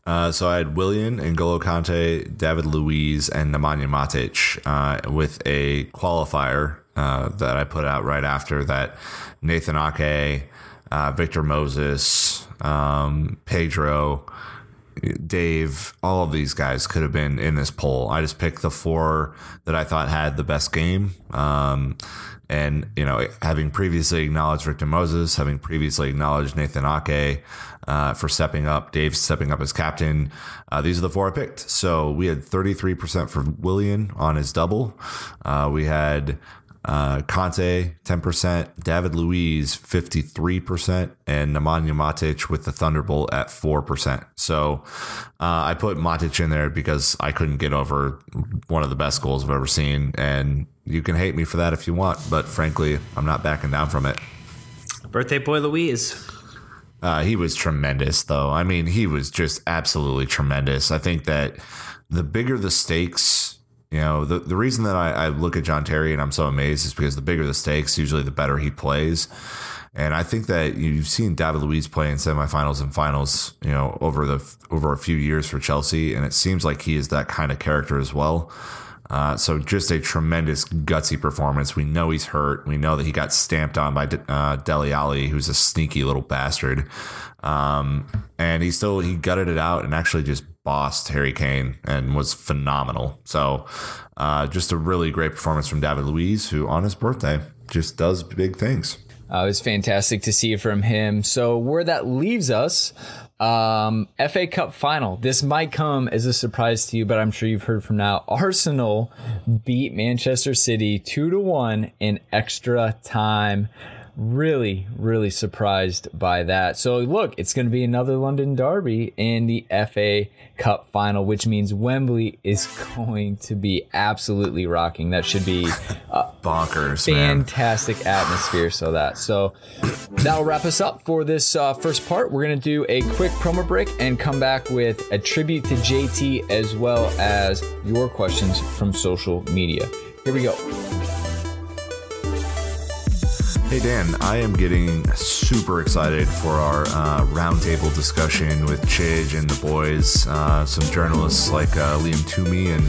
Uh, so I had Willian, N'Golo Kanté, David Luiz, and Nemanja Matic uh, with a qualifier uh, that I put out right after that. Nathan Aké, uh, Victor Moses, um, Pedro, Dave, all of these guys could have been in this poll. I just picked the four that I thought had the best game. Um, and, you know, having previously acknowledged Victor Moses, having previously acknowledged Nathan Aké, Uh, for stepping up, Dave stepping up as captain. Uh, these are the four I picked. So we had thirty-three percent for Willian on his double. Uh, we had uh, Conte, ten percent, David Luiz, fifty-three percent, and Nemanja Matic with the Thunderbolt at four percent. So uh, I put Matic in there because I couldn't get over one of the best goals I've ever seen. And you can hate me for that if you want, but frankly, I'm not backing down from it. Birthday boy Luiz. Uh, he was tremendous, though. I mean, he was just absolutely tremendous. I think that the bigger the stakes, you know, the, the reason that I, I look at John Terry and I'm so amazed is because the bigger the stakes, usually the better he plays. And I think that you've seen David Luiz play in semifinals and finals, you know, over the over a few years for Chelsea. And it seems like he is that kind of character as well. Uh, so just a tremendous gutsy performance. We know he's hurt. We know that he got stamped on by De- uh, Dele Alli, who's a sneaky little bastard. Um, and he still he gutted it out and actually just bossed Harry Kane and was phenomenal. So uh, just a really great performance from David Luiz, who on his birthday just does big things. Uh, it was fantastic to see from him. So where that leaves us, um, F A Cup final. This might come as a surprise to you, but I'm sure you've heard from now. Arsenal beat Manchester City two to one in extra time. really, really surprised by that. So look, it's going to be another London derby in the F A Cup final, which means Wembley is going to be absolutely rocking. That should be uh, bonkers, fantastic man. atmosphere. So that, so that'll wrap us up for this uh, first part. We're going to do a quick promo break and come back with a tribute to J T as well as your questions from social media. Here we go. Hey Dan, I am getting super excited for our uh, roundtable discussion with Chidge and the boys, uh, some journalists like uh, Liam Toomey and,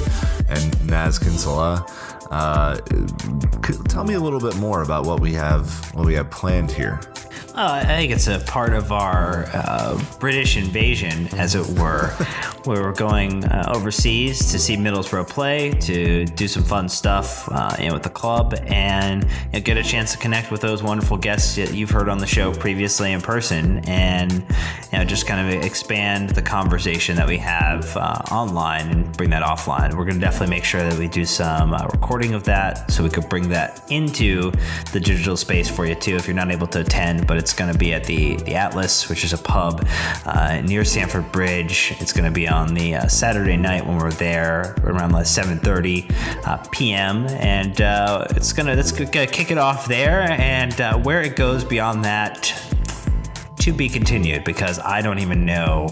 and Naz Kinsella. Uh, tell me a little bit more about what we have, what we have planned here. Oh, I think it's a part of our uh, British invasion, as it were, where we're going uh, overseas to see Middlesbrough play, to do some fun stuff uh, you know, with the club, and you know, get a chance to connect with those wonderful guests that you've heard on the show previously in person, and you know, just kind of expand the conversation that we have uh, online and bring that offline. We're going to definitely make sure that we do some uh, recording of that so we could bring that into the digital space for you too if you're not able to attend, but it's going to be at the, the Atlas, which is a pub uh, near Stamford Bridge. It's going to be on the uh, Saturday night when we're there, around like seven thirty uh, p m and uh, it's going to that's going to kick it off there. And uh, where it goes beyond that, to be continued, because I don't even know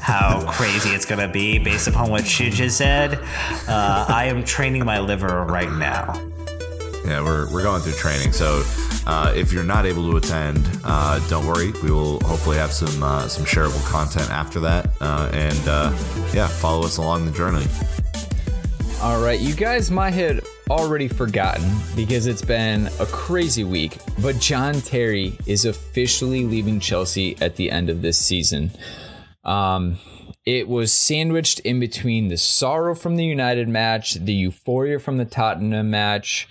how crazy it's going to be based upon what Chidge has said. Uh, I am training my liver right now. Yeah, we're we're going through training, so uh, if you're not able to attend, uh, don't worry. We will hopefully have some uh, some shareable content after that, uh, and uh, yeah, follow us along the journey. All right, you guys might have already forgotten because it's been a crazy week, but John Terry is officially leaving Chelsea at the end of this season. Um, it was sandwiched in between the sorrow from the United match, the euphoria from the Tottenham match.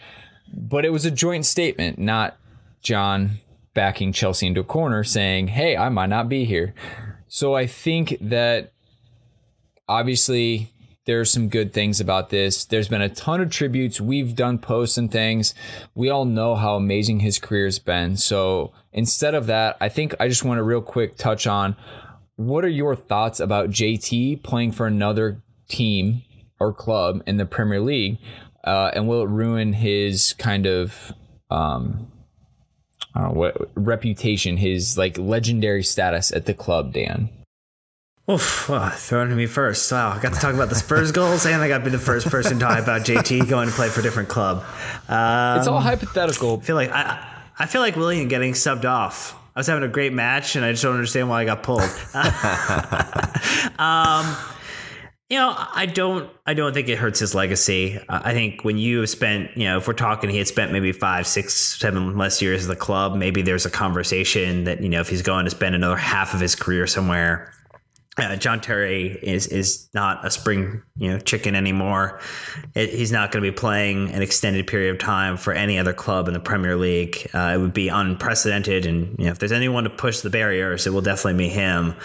But it was a joint statement, not John backing Chelsea into a corner saying, hey, I might not be here. So I think that obviously there are some good things about this. There's been a ton of tributes. We've done posts and things. We all know how amazing his career has been. So instead of that, I think I just want to real quick touch on what are your thoughts about J T playing for another team or club in the Premier League? Uh, and will it ruin his kind of um, I don't know what reputation, his like legendary status at the club, Dan? Oof, oh, throwing to me first. Wow, I got to talk about the Spurs goals, and I got to be the first person talking about J T going to play for a different club. Um, it's all hypothetical. I feel like I, I feel like Willian getting subbed off. I was having a great match, and I just don't understand why I got pulled. um. You know, I don't I don't think it hurts his legacy. Uh, I think when you have spent, you know, if we're talking, he had spent maybe five, six, seven less years at the club. Maybe there's a conversation that, you know, if he's going to spend another half of his career somewhere. Uh, John Terry is is not a spring, you know, chicken anymore. It, he's not going to be playing an extended period of time for any other club in the Premier League. Uh, it would be unprecedented. And, you know, if there's anyone to push the barriers, it will definitely be him.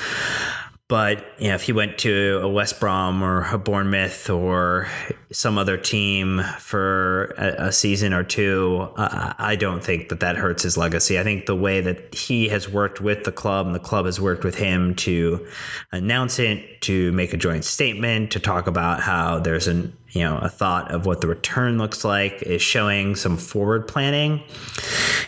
But you know, if he went to a West Brom or a Bournemouth or some other team for a, a season or two, uh, I don't think that that hurts his legacy. I think the way that he has worked with the club and the club has worked with him to announce it, to make a joint statement, to talk about how there's an you know, a thought of what the return looks like is showing some forward planning.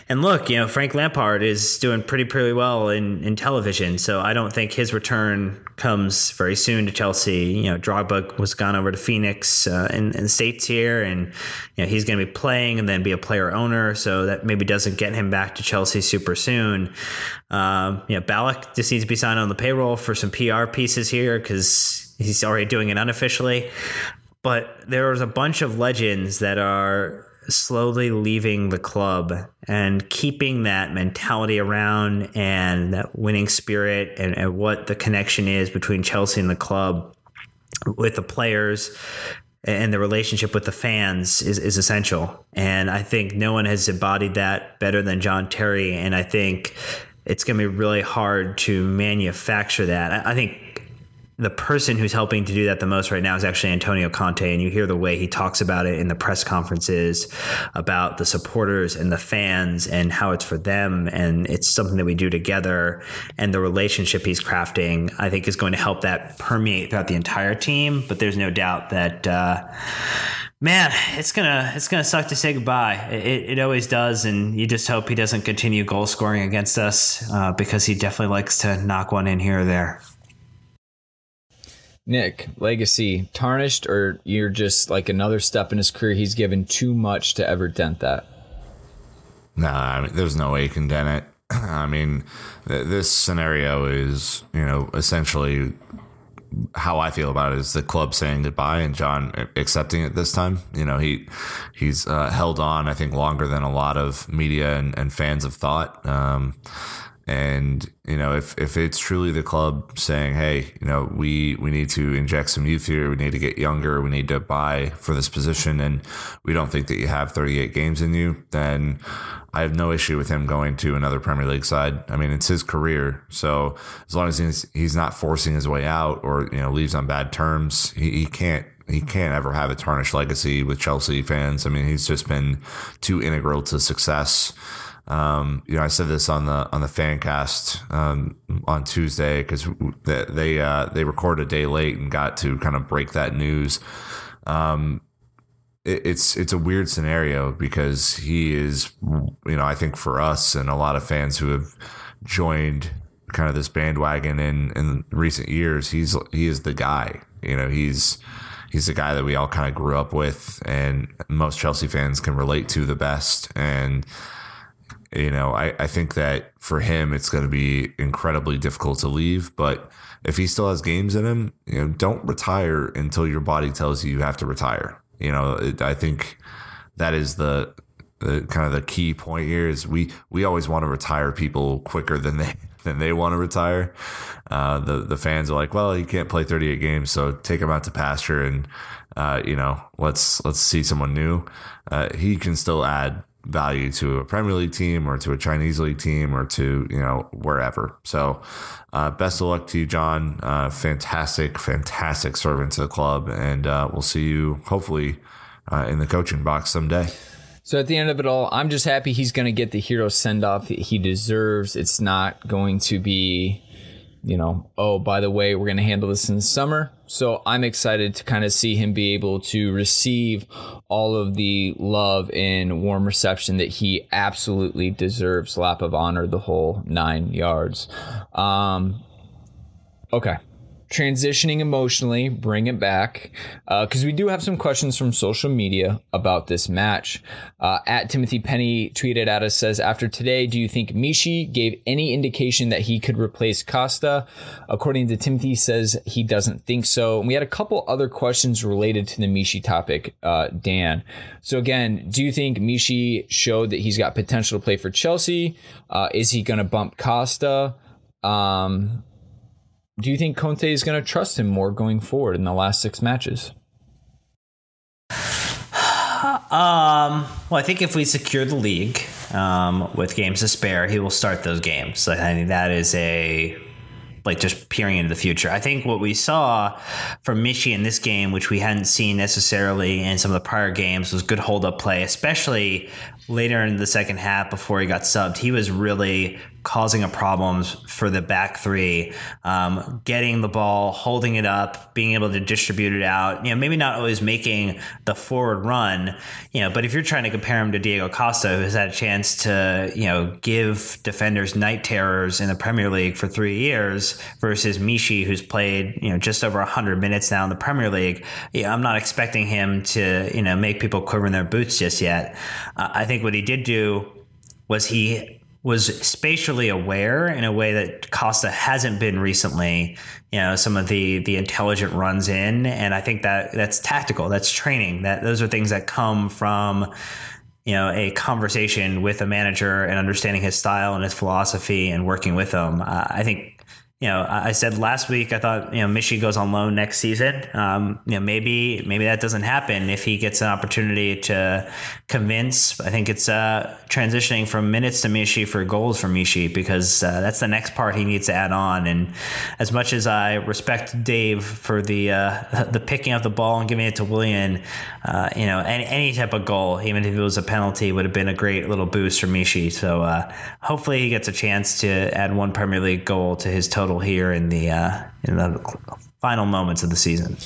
And look, you know, Frank Lampard is doing pretty, pretty well in, in television. So I don't think his return comes very soon to Chelsea. You know, Drogba was gone over to Phoenix uh, in, in the States here, and, you know, he's going to be playing and then be a player owner. So that maybe doesn't get him back to Chelsea super soon. Um, you know, Ballack just needs to be signed on the payroll for some P R pieces here because he's already doing it unofficially. But there was a bunch of legends that are slowly leaving the club and keeping that mentality around and that winning spirit and, and what the connection is between Chelsea and the club with the players and the relationship with the fans is, is essential. And I think no one has embodied that better than John Terry. And I think it's going to be really hard to manufacture that. I, I think the person who's helping to do that the most right now is actually Antonio Conte. And you hear the way he talks about it in the press conferences about the supporters and the fans and how it's for them. And it's something that we do together, and the relationship he's crafting, I think, is going to help that permeate throughout the entire team. But there's no doubt that, uh, man, it's going to, it's going to suck to say goodbye. It, it always does. And you just hope he doesn't continue goal scoring against us, uh, because he definitely likes to knock one in here or there. Nick, legacy tarnished, or you're just like another step in his career he's given too much to ever dent that? Nah, I mean, there's no way he can dent it. I mean, th- this scenario is, you know, essentially how I feel about it is the club saying goodbye and John accepting it this time. You know, he he's uh, held on, I think, longer than a lot of media and, and fans have thought. Um And, you know, if, if it's truly the club saying, hey, you know, we, we need to inject some youth here. We need to get younger. We need to buy for this position. And we don't think that you have thirty-eight games in you, then I have no issue with him going to another Premier League side. I mean, it's his career. So as long as he's, he's not forcing his way out or, you know, leaves on bad terms, he, he can't. He can't ever have a tarnished legacy with Chelsea fans. I mean, he's just been too integral to success. Um, you know, I said this on the on the fan cast um, on Tuesday because they they, uh, they recorded a day late and got to kind of break that news. Um, it, it's it's a weird scenario because he is, you know, I think for us and a lot of fans who have joined kind of this bandwagon in, in recent years, he's he is the guy. You know, he's. He's the guy that we all kind of grew up with and most Chelsea fans can relate to the best. And, you know, I, I think that for him, it's going to be incredibly difficult to leave. But if he still has games in him, you know, don't retire until your body tells you you have to retire. You know, it, I think that is the, the kind of the key point here is we we always want to retire people quicker than they than they want to retire. Uh, the the fans are like, well, he can't play thirty-eight games, so take him out to pasture and uh, you know, let's let's see someone new. Uh, he can still add value to a Premier League team or to a Chinese league team or to, you know, wherever. So uh, best of luck to you, John. Uh, fantastic, fantastic servant to the club, and uh, we'll see you hopefully uh, in the coaching box someday. So at the end of it all, I'm just happy he's going to get the hero send-off that he deserves. It's not going to be, you know, oh, by the way, we're going to handle this in the summer. So I'm excited to kind of see him be able to receive all of the love and warm reception that he absolutely deserves. Lap of honor, the whole nine yards. Um, okay. Transitioning emotionally, bring it back, because uh, we do have some questions from social media about this match. Uh, at Timothy Penny tweeted at us, says, after today, do you think Michy gave any indication that he could replace Costa? According to Timothy, says he doesn't think so. And we had a couple other questions related to the Michy topic, uh, Dan. So again, do you think Michy showed that he's got potential to play for Chelsea? Uh, is he going to bump Costa? Um Do you think Conte is going to trust him more going forward in the last six matches? Um, well, I think if we secure the league um, with games to spare, he will start those games. I think that is a... like just peering into the future. I think what we saw from Michy in this game, which we hadn't seen necessarily in some of the prior games, was good hold-up play, especially later in the second half before he got subbed. He was really causing a problem for the back three, um, getting the ball, holding it up, being able to distribute it out. You know, maybe not always making the forward run, you know, but if you're trying to compare him to Diego Costa, who's had a chance to, you know, give defenders night terrors in the Premier League for three years, versus Michy, who's played, you know, just over one hundred minutes now in the Premier League. Yeah, I'm not expecting him to, you know, make people quiver in their boots just yet. Uh, I think what he did do was he was spatially aware in a way that Costa hasn't been recently. You know, some of the the intelligent runs in, and I think that that's tactical, that's training. That those are things that come from, you know, a conversation with a manager and understanding his style and his philosophy and working with him. Uh, I think. you know, I said last week, I thought, you know, Michy goes on loan next season. Um, you know, maybe, maybe that doesn't happen if he gets an opportunity to convince. I think it's uh, transitioning from minutes to Michy for goals for Michy, because uh, that's the next part he needs to add on. And as much as I respect Dave for the, uh, the picking up the ball and giving it to Willian, uh, you know, any, any type of goal, even if it was a penalty, would have been a great little boost for Michy. So uh, hopefully he gets a chance to add one Premier League goal to his total here in the uh, in the final moments of the season.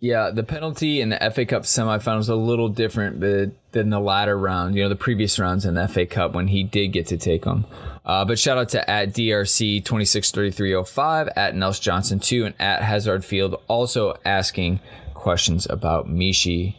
Yeah, the penalty in the F A Cup semifinal is a little different than the latter round, you know, the previous rounds in the F A Cup when he did get to take them. Uh, but shout out to at D R C two six three three oh five, at Nels Johnson two, and at Hazard Field also asking questions about Michy.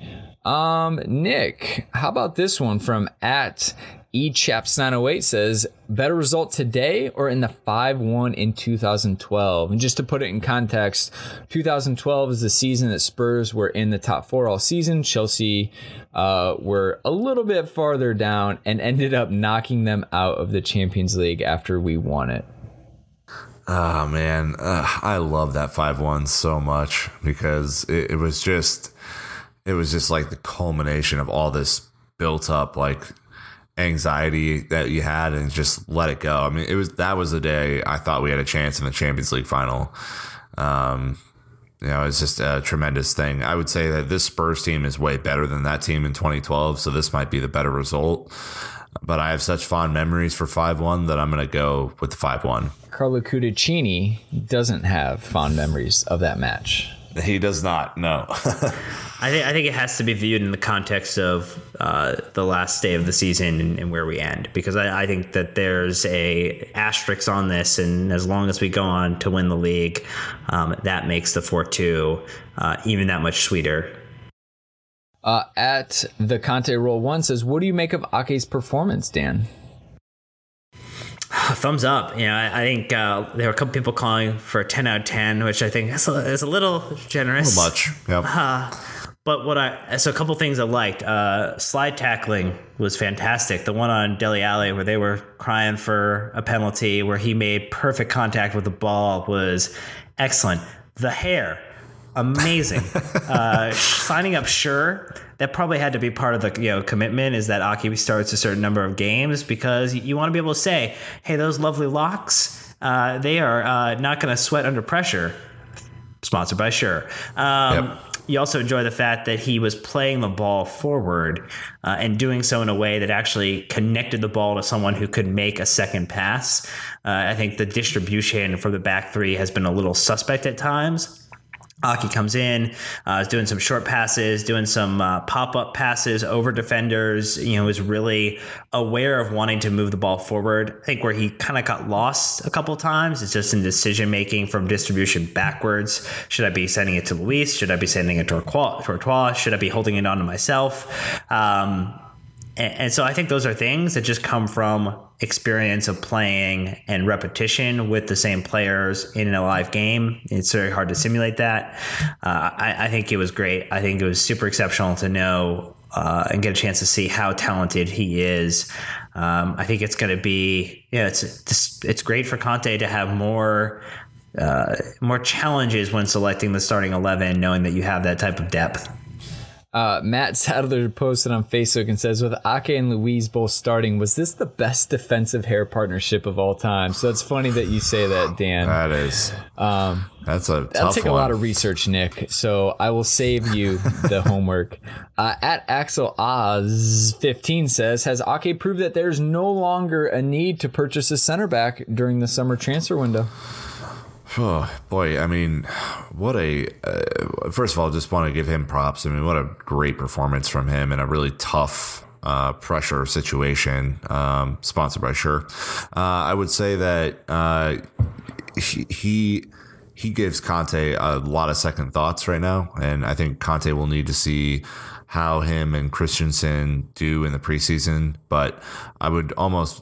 Um, Nick, how about this one from at E Chaps nine oh eight says, better result today or in the five one in two thousand twelve? And just to put it in context, two thousand twelve is the season that Spurs were in the top four all season. Chelsea uh, were a little bit farther down and ended up knocking them out of the Champions League after we won it. Oh, man. Uh, I love that five one so much, because it, it was just it was just like the culmination of all this built up, like, anxiety that you had, and just let it go. I mean, it was that was the day I thought we had a chance in the Champions League final. Um, you know, it's just a tremendous thing. I would say that this Spurs team is way better than that team in twenty twelve, so this might be the better result. But I have such fond memories for five one that I'm going to go with the five one. Carlo Cudicini doesn't have fond memories of that match. He does not. No, I think I think it has to be viewed in the context of uh, the last day of the season and, and where we end, because I, I think that there's a asterisk on this. And as long as we go on to win the league, um, that makes the four two uh, even that much sweeter. Uh, at the Conte Roll One says, what do you make of Ake's performance, Dan? Thumbs up. You know, I, I think uh, there were a couple people calling for a ten out of ten, which I think is a, is a little generous. A little much, yeah. Uh, but what I, so a couple things I liked. Uh, slide tackling was fantastic. The one on Dele Alli where they were crying for a penalty, where he made perfect contact with the ball, was excellent. The hair, amazing. uh, signing up, sure. That probably had to be part of the, you know, commitment, is that Aké starts a certain number of games, because you want to be able to say, hey, those lovely locks, uh, they are uh, not going to sweat under pressure. Sponsored by Sure. Um, yep. You also enjoy the fact that he was playing the ball forward uh, and doing so in a way that actually connected the ball to someone who could make a second pass. Uh, I think the distribution from the back three has been a little suspect at times. Aké comes in, uh, is doing some short passes, doing some uh, pop-up passes over defenders, you know, is really aware of wanting to move the ball forward. I think where he kind of got lost a couple times is just in decision-making from distribution backwards. Should I be sending it to Luis? Should I be sending it to Courtois? Should I be holding it on to myself? Um, and, and so I think those are things that just come from experience of playing and repetition with the same players in a live game. It's very hard to simulate that. Uh, I, I think it was great. I think it was super exceptional to know uh, and get a chance to see how talented he is. Um, I think it's going to be, yeah, it's it's great for Conte to have more uh, more challenges when selecting the starting eleven, knowing that you have that type of depth. Uh, Matt Sadler posted on Facebook and says, with Aké and Luiz both starting, was this the best defensive hair partnership of all time? So it's funny that you say that, Dan. That is. Um, that's a tough one. That'll take a lot of research, Nick. So I will save you the homework. Uh, at Axel Oz fifteen says, has Aké proved that there's no longer a need to purchase a center back during the summer transfer window? Oh, boy, I mean, what a uh, – first of all, just want to give him props. I mean, what a great performance from him in a really tough uh, pressure situation, um, sponsored by Sure. Uh, I would say that uh, he, he he gives Conte a lot of second thoughts right now, and I think Conte will need to see – how him and Christensen do in the preseason. But I would almost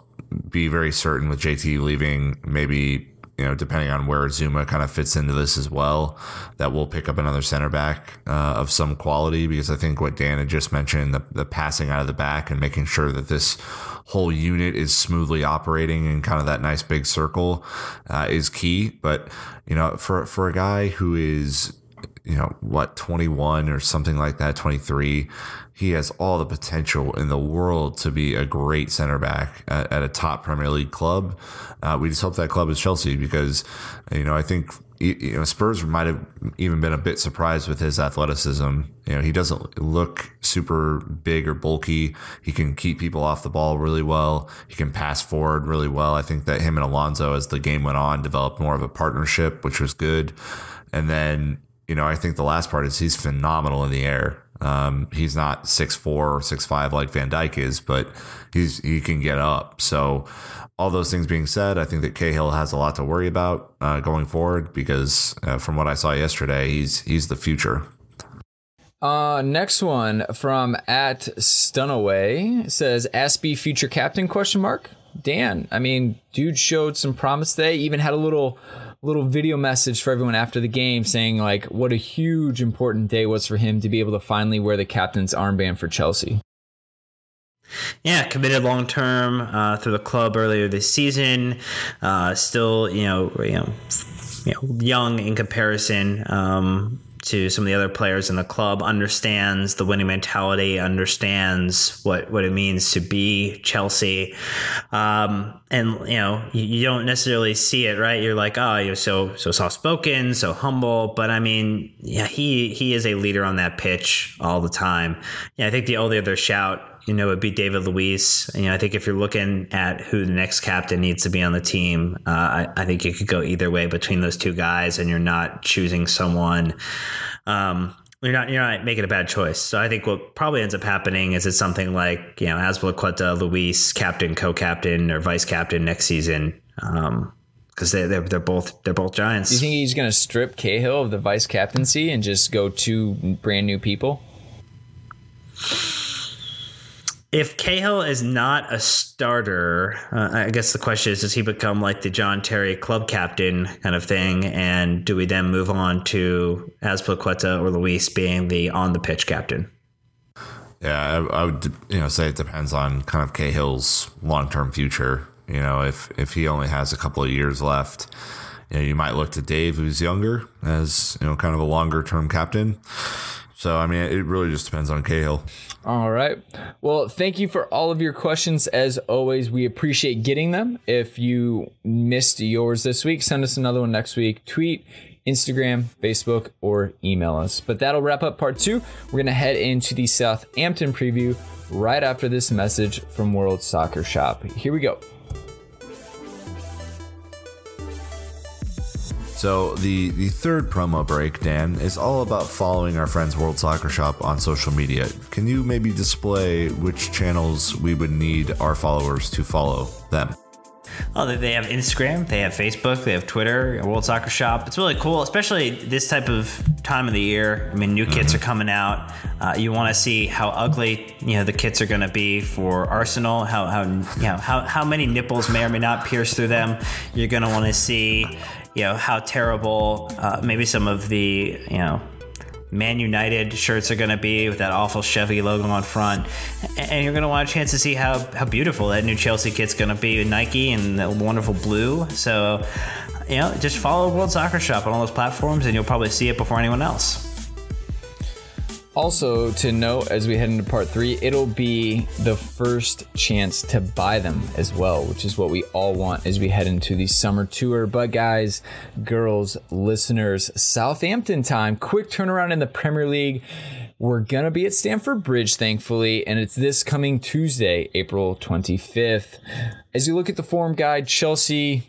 be very certain with J T leaving, maybe you know, depending on where Zouma kind of fits into this as well, that we'll pick up another center back uh, of some quality, because I think what Dan had just mentioned, the, the passing out of the back and making sure that this whole unit is smoothly operating in kind of that nice big circle uh, is key. But, you know, for, for a guy who is, you know, what, twenty-one or something like that, twenty-three, he has all the potential in the world to be a great center back at, at a top Premier League club. Uh, we just hope that club is Chelsea, because, you know, I think you know, Spurs might have even been a bit surprised with his athleticism. You know, he doesn't look super big or bulky. He can keep people off the ball really well. He can pass forward really well. I think that him and Alonso, as the game went on, developed more of a partnership, which was good. And then, you know, I think the last part is he's phenomenal in the air. Um, he's not six four or six five like Van Dijk is, but he's he can get up. So all those things being said, I think that Cahill has a lot to worry about uh, going forward, because uh, from what I saw yesterday, he's he's the future. Uh, next one from at Stunaway says, Aspie future captain, question mark. Dan, I mean, dude showed some promise today, even had a little... little video message for everyone after the game saying like what a huge important day was for him to be able to finally wear the captain's armband for Chelsea. Yeah, committed long term uh, through the club earlier this season. Uh, still, you know, you know, you know, young in comparison. Um, to some of the other players in the club, understands the winning mentality, understands what, what it means to be Chelsea. Um, and, you know, you, you don't necessarily see it, right? You're like, oh, you're so so soft-spoken, so humble. But, I mean, yeah, he he is a leader on that pitch all the time. Yeah, I think the only other shout, you know, it'd be David Luiz. You know, I think if you're looking at who the next captain needs to be on the team, uh, I, I think you could go either way between those two guys, and you're not choosing someone. Um, you're not you're not making a bad choice. So I think what probably ends up happening is it's something like, you know, Azpilicueta, Luiz, captain, co-captain, or vice captain next season, um, because they they're, they're both they're both giants. Do you think he's going to strip Cahill of the vice captaincy and just go two brand new people? If Cahill is not a starter, uh, I guess the question is, does he become like the John Terry club captain kind of thing? And do we then move on to Azpilicueta or Luiz being the on-the-pitch captain? Yeah, I, I would you know say it depends on kind of Cahill's long-term future. You know, if, if he only has a couple of years left, you know, you might look to Dave, who's younger, as you know, kind of a longer-term captain. So, I mean, it really just depends on Cahill. All right. Well, thank you for all of your questions. As always, we appreciate getting them. If you missed yours this week, send us another one next week. Tweet, Instagram, Facebook, or email us. But that'll wrap up part two. We're going to head into the Southampton preview right after this message from World Soccer Shop. Here we go. So the, the third promo break, Dan, is all about following our friends World Soccer Shop on social media. Can you maybe display which channels we would need our followers to follow them? Oh, they have Instagram, they have Facebook, they have Twitter, World Soccer Shop. It's really cool, especially this type of time of the year. I mean, new kits mm-hmm. are coming out. Uh, you want to see how ugly, you know, the kits are going to be for Arsenal. How how you know how how many nipples may or may not pierce through them. You're going to want to see, you know, how terrible uh, maybe some of the, you know, Man United shirts are going to be with that awful Chevy logo on front. And you're going to want a chance to see how, how beautiful that new Chelsea kit's going to be with Nike and that wonderful blue. So, you know, just follow World Soccer Shop on all those platforms and you'll probably see it before anyone else. Also to note, as we head into part three, it'll be the first chance to buy them as well, which is what we all want as we head into the summer tour. But guys, girls, listeners, Southampton time, quick turnaround in the Premier League. We're going to be at Stamford Bridge, thankfully, and it's this coming Tuesday, April twenty-fifth. As you look at the form guide, Chelsea,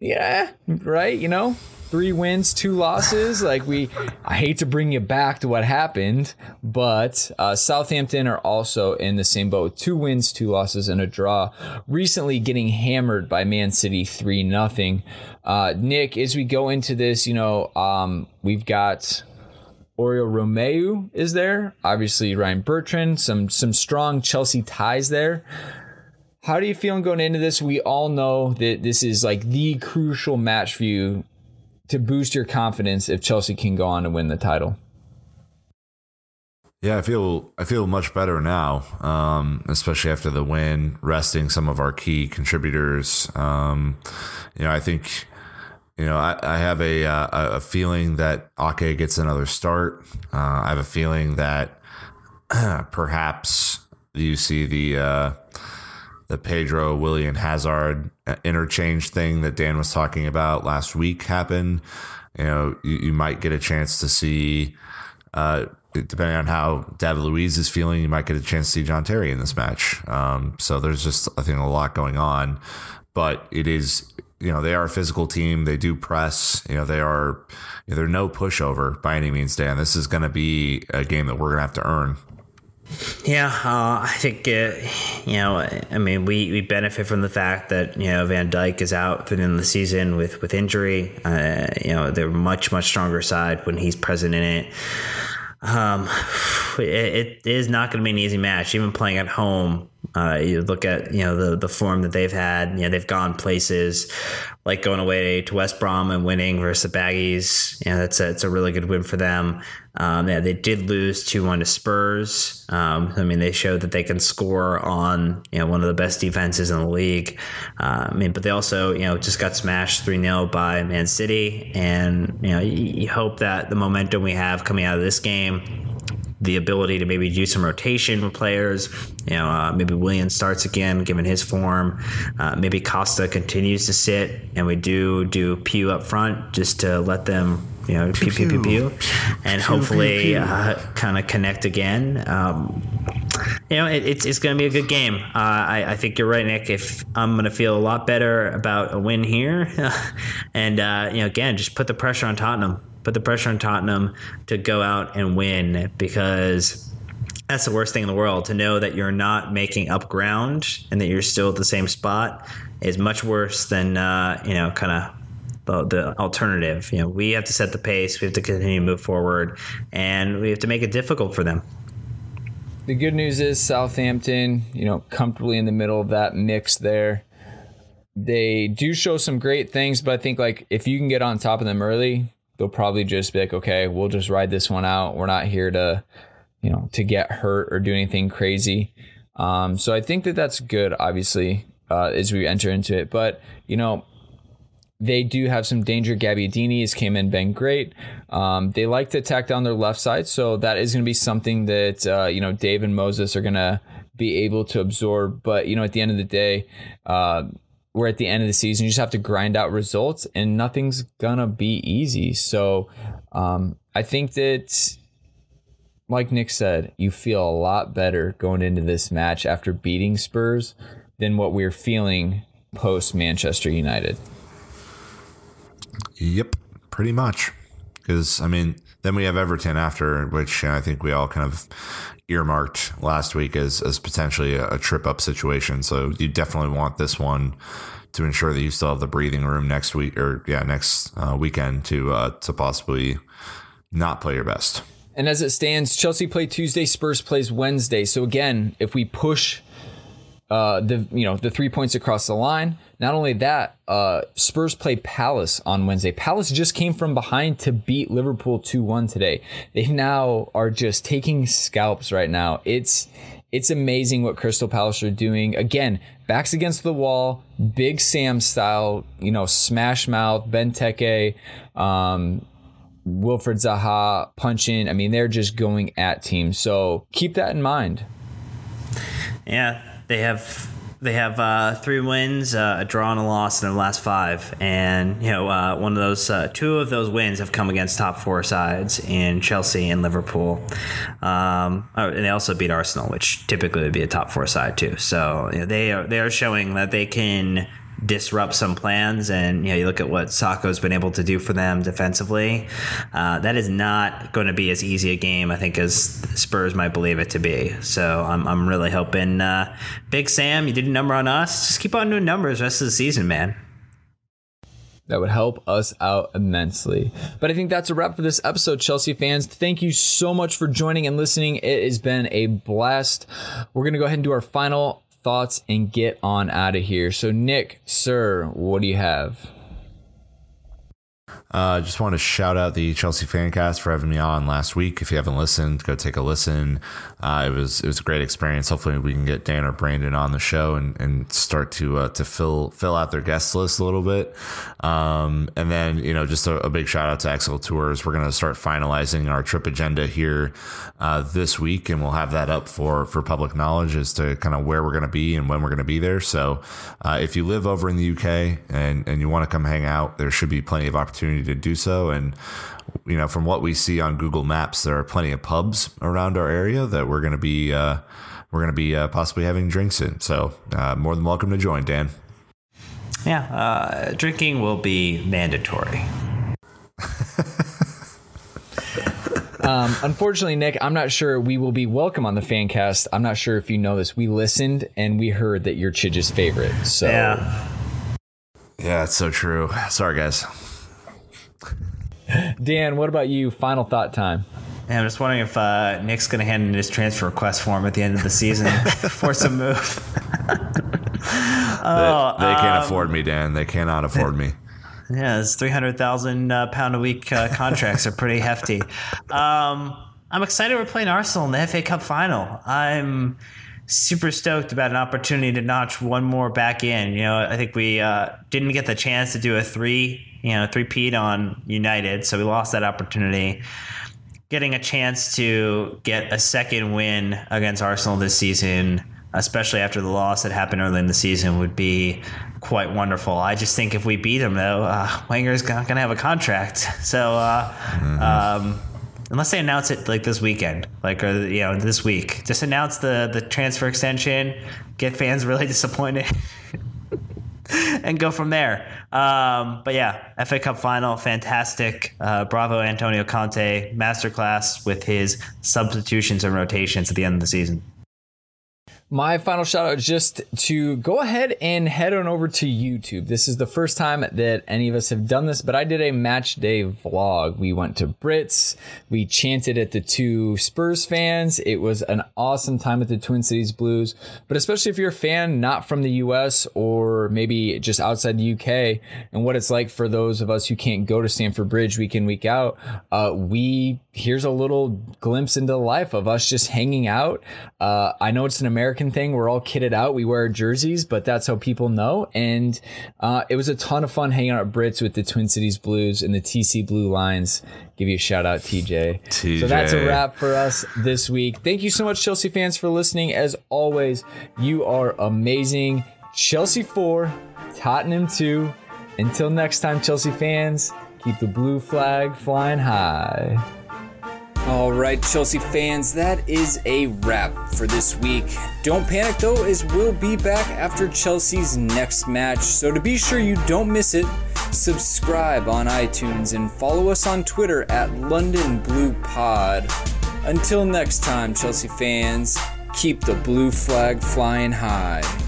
yeah, right, you know? Three wins, two losses. Like we, I hate to bring you back to what happened, but uh, Southampton are also in the same boat with two wins, two losses, and a draw. Recently getting hammered by Man City three nothing. Uh, Nick, as we go into this, you know, um, we've got Oriol Romeu is there. Obviously, Ryan Bertrand, some some strong Chelsea ties there. How are you feeling going into this? We all know that this is like the crucial match for you to boost your confidence if Chelsea can go on to win the title. Yeah, I feel I feel much better now, um, especially after the win, resting some of our key contributors. Um, you know, I think, you know, I, I have a uh, a feeling that Aké gets another start. Uh, I have a feeling that perhaps you see the uh, the Pedro, Willian, Hazard interchange thing that Dan was talking about last week happen. You know, you, you might get a chance to see. Uh, Depending on how David Luiz is feeling, you might get a chance to see John Terry in this match. Um, so there's just, I think, a lot going on. But it is, you know, they are a physical team. They do press. You know, they are, you know, they're no pushover by any means, Dan. This is going to be a game that we're going to have to earn. Yeah, uh, I think, uh, you know, I mean, we, we benefit from the fact that, you know, Van Dijk is out for the end of the season with, with injury. Uh, you know, they're much, much stronger side when he's present in it. Um, it, it is not going to be an easy match, even playing at home. Uh, you look at, you know, the, the form that they've had, you know, they've gone places like going away to West Brom and winning versus the Baggies. You know, that's a, it's a really good win for them. Um, yeah, they did lose two one to Spurs. Um, I mean, they showed that they can score on, you know, one of the best defenses in the league. Uh, I mean, but they also, you know, just got smashed three nil by Man City. And, you know, you, you hope that the momentum we have coming out of this game, the ability to maybe do some rotation with players, you know, uh, maybe Willian starts again, given his form. Uh, maybe Costa continues to sit, and we do do Pew up front just to let them, you know, Pew Pew Pew Pew, pew, pew. and pew, hopefully pew, pew. Uh, kind of connect again. Um, you know, it, it's it's going to be a good game. Uh, I, I think you're right, Nick. If I'm going to feel a lot better about a win here, and uh, you know, again, just put the pressure on Tottenham. Put the pressure on Tottenham to go out and win, because that's the worst thing in the world. To know that you're not making up ground and that you're still at the same spot is much worse than, uh, you know, kind of the, the alternative. You know, we have to set the pace. We have to continue to move forward, and we have to make it difficult for them. The good news is Southampton, you know, comfortably in the middle of that mix there. They do show some great things, but I think, like, if you can get on top of them early, they'll probably just be like, okay, we'll just ride this one out. We're not here to, you know, to get hurt or do anything crazy. Um, so I think that that's good, obviously, uh, as we enter into it. But, you know, they do have some danger. Gabbiadini has came in, been great. Um, they like to attack down their left side. So that is going to be something that, uh, you know, Dave and Moses are going to be able to absorb. But, you know, at the end of the day, uh, we're at the end of the season. You just have to grind out results, and nothing's going to be easy. So um, I think that, like Nick said, you feel a lot better going into this match after beating Spurs than what we're feeling post-Manchester United. Yep, pretty much. Because, I mean, then we have Everton after, which, you know, I think we all kind of earmarked last week as, as potentially a, a trip-up situation. So you definitely want this one to ensure that you still have the breathing room next week, or, yeah, next uh, weekend to uh, to possibly not play your best. And as it stands, Chelsea play Tuesday, Spurs plays Wednesday. So, again, if we push uh, the, you know, the three points across the line, not only that, uh, Spurs play Palace on Wednesday. Palace just came from behind to beat Liverpool two one today. They now are just taking scalps right now. It's it's amazing what Crystal Palace are doing. Again, backs against the wall, Big Sam style, you know, smash mouth, Benteke, um, Wilfred Zaha, punch in. I mean, they're just going at teams. So keep that in mind. Yeah, they have... They have uh, three wins, uh, a draw and a loss in the last five. And, you know, uh, one of those, uh, two of those wins have come against top four sides in Chelsea and Liverpool. Um, and they also beat Arsenal, which typically would be a top four side, too. So, you know, they are, they are showing that they can disrupt some plans. And, you know, you look at what Sakho's been able to do for them defensively. Uh, that is not going to be as easy a game, I think, as Spurs might believe it to be. So I'm I'm really hoping uh, Big Sam, you did a number on us. Just keep on doing numbers the rest of the season, man. That would help us out immensely. But I think that's a wrap for this episode, Chelsea fans. Thank you so much for joining and listening. It has been a blast. We're going to go ahead and do our final thoughts and get on out of here. So, Nick, sir, what do you have? I uh, just want to shout out the Chelsea Fancast for having me on last week. If you haven't listened, go take a listen. Uh, it was it was a great experience. Hopefully, we can get Dan or Brandon on the show and, and start to uh, to fill fill out their guest list a little bit. Um, and then you know, just a, a big shout out to Axel Tours. We're going to start finalizing our trip agenda here uh, this week, and we'll have that up for for public knowledge as to kind of where we're going to be and when we're going to be there. So uh, if you live over in the U K and and you want to come hang out, there should be plenty of opportunity to do so. And you know, from what we see on Google Maps, there are plenty of pubs around our area that we're going to be uh we're going to be uh, possibly having drinks in, so uh, more than welcome to join, Dan. Yeah, uh drinking will be mandatory. Um, unfortunately, Nick, I'm not sure we will be welcome on the Fancast. I'm not sure if you know this. We listened and we heard that you're Chidge's favorite, so yeah yeah it's so true. Sorry, guys. Dan, what about you? Final thought time. Yeah, I'm just wondering if uh, Nick's going to hand in his transfer request form at the end of the season for some move. oh, they, they can't um, afford me, Dan. They cannot afford me. Yeah, those three hundred thousand uh, pound a week uh, contracts are pretty hefty. Um, I'm excited we're playing Arsenal in the F A Cup final. I'm super stoked about an opportunity to notch one more back in. You know, I think we uh, didn't get the chance to do a three. You know, three-peat on United, so we lost that opportunity. Getting a chance to get a second win against Arsenal this season, especially after the loss that happened early in the season, would be quite wonderful. I just think if we beat them, though, uh, Wenger's not going to have a contract. So uh, mm-hmm. um, unless they announce it like this weekend, like or you know this week, just announce the the transfer extension, get fans really disappointed. And go from there. Um, but yeah, F A Cup final, fantastic. Uh, bravo, Antonio Conte, masterclass with his substitutions and rotations at the end of the season. My final shout out is just to go ahead and head on over to YouTube. This is the first time that any of us have done this, but I did a match day vlog. We went to Brits. We chanted at the two Spurs fans. It was an awesome time at the Twin Cities Blues, but especially if you're a fan not from the U S or maybe just outside the U K, and what it's like for those of us who can't go to Stamford Bridge week in, week out. Uh, we here's a little glimpse into the life of us just hanging out. Uh, I know it's an American thing. We're all kitted out. We wear jerseys, but that's how people know. And uh, it was a ton of fun hanging out at Brits with the Twin Cities Blues and the T C Blue Lions. Give you a shout out, T J. T J. So that's a wrap for us this week. Thank you so much, Chelsea fans, for listening. As always, you are amazing. Chelsea four, Tottenham two. Until next time, Chelsea fans, keep the blue flag flying high. All right, Chelsea fans, that is a wrap for this week. Don't panic, though, as we'll be back after Chelsea's next match. So to be sure you don't miss it, subscribe on iTunes and follow us on Twitter at London Blue Pod. Until next time, Chelsea fans, keep the blue flag flying high.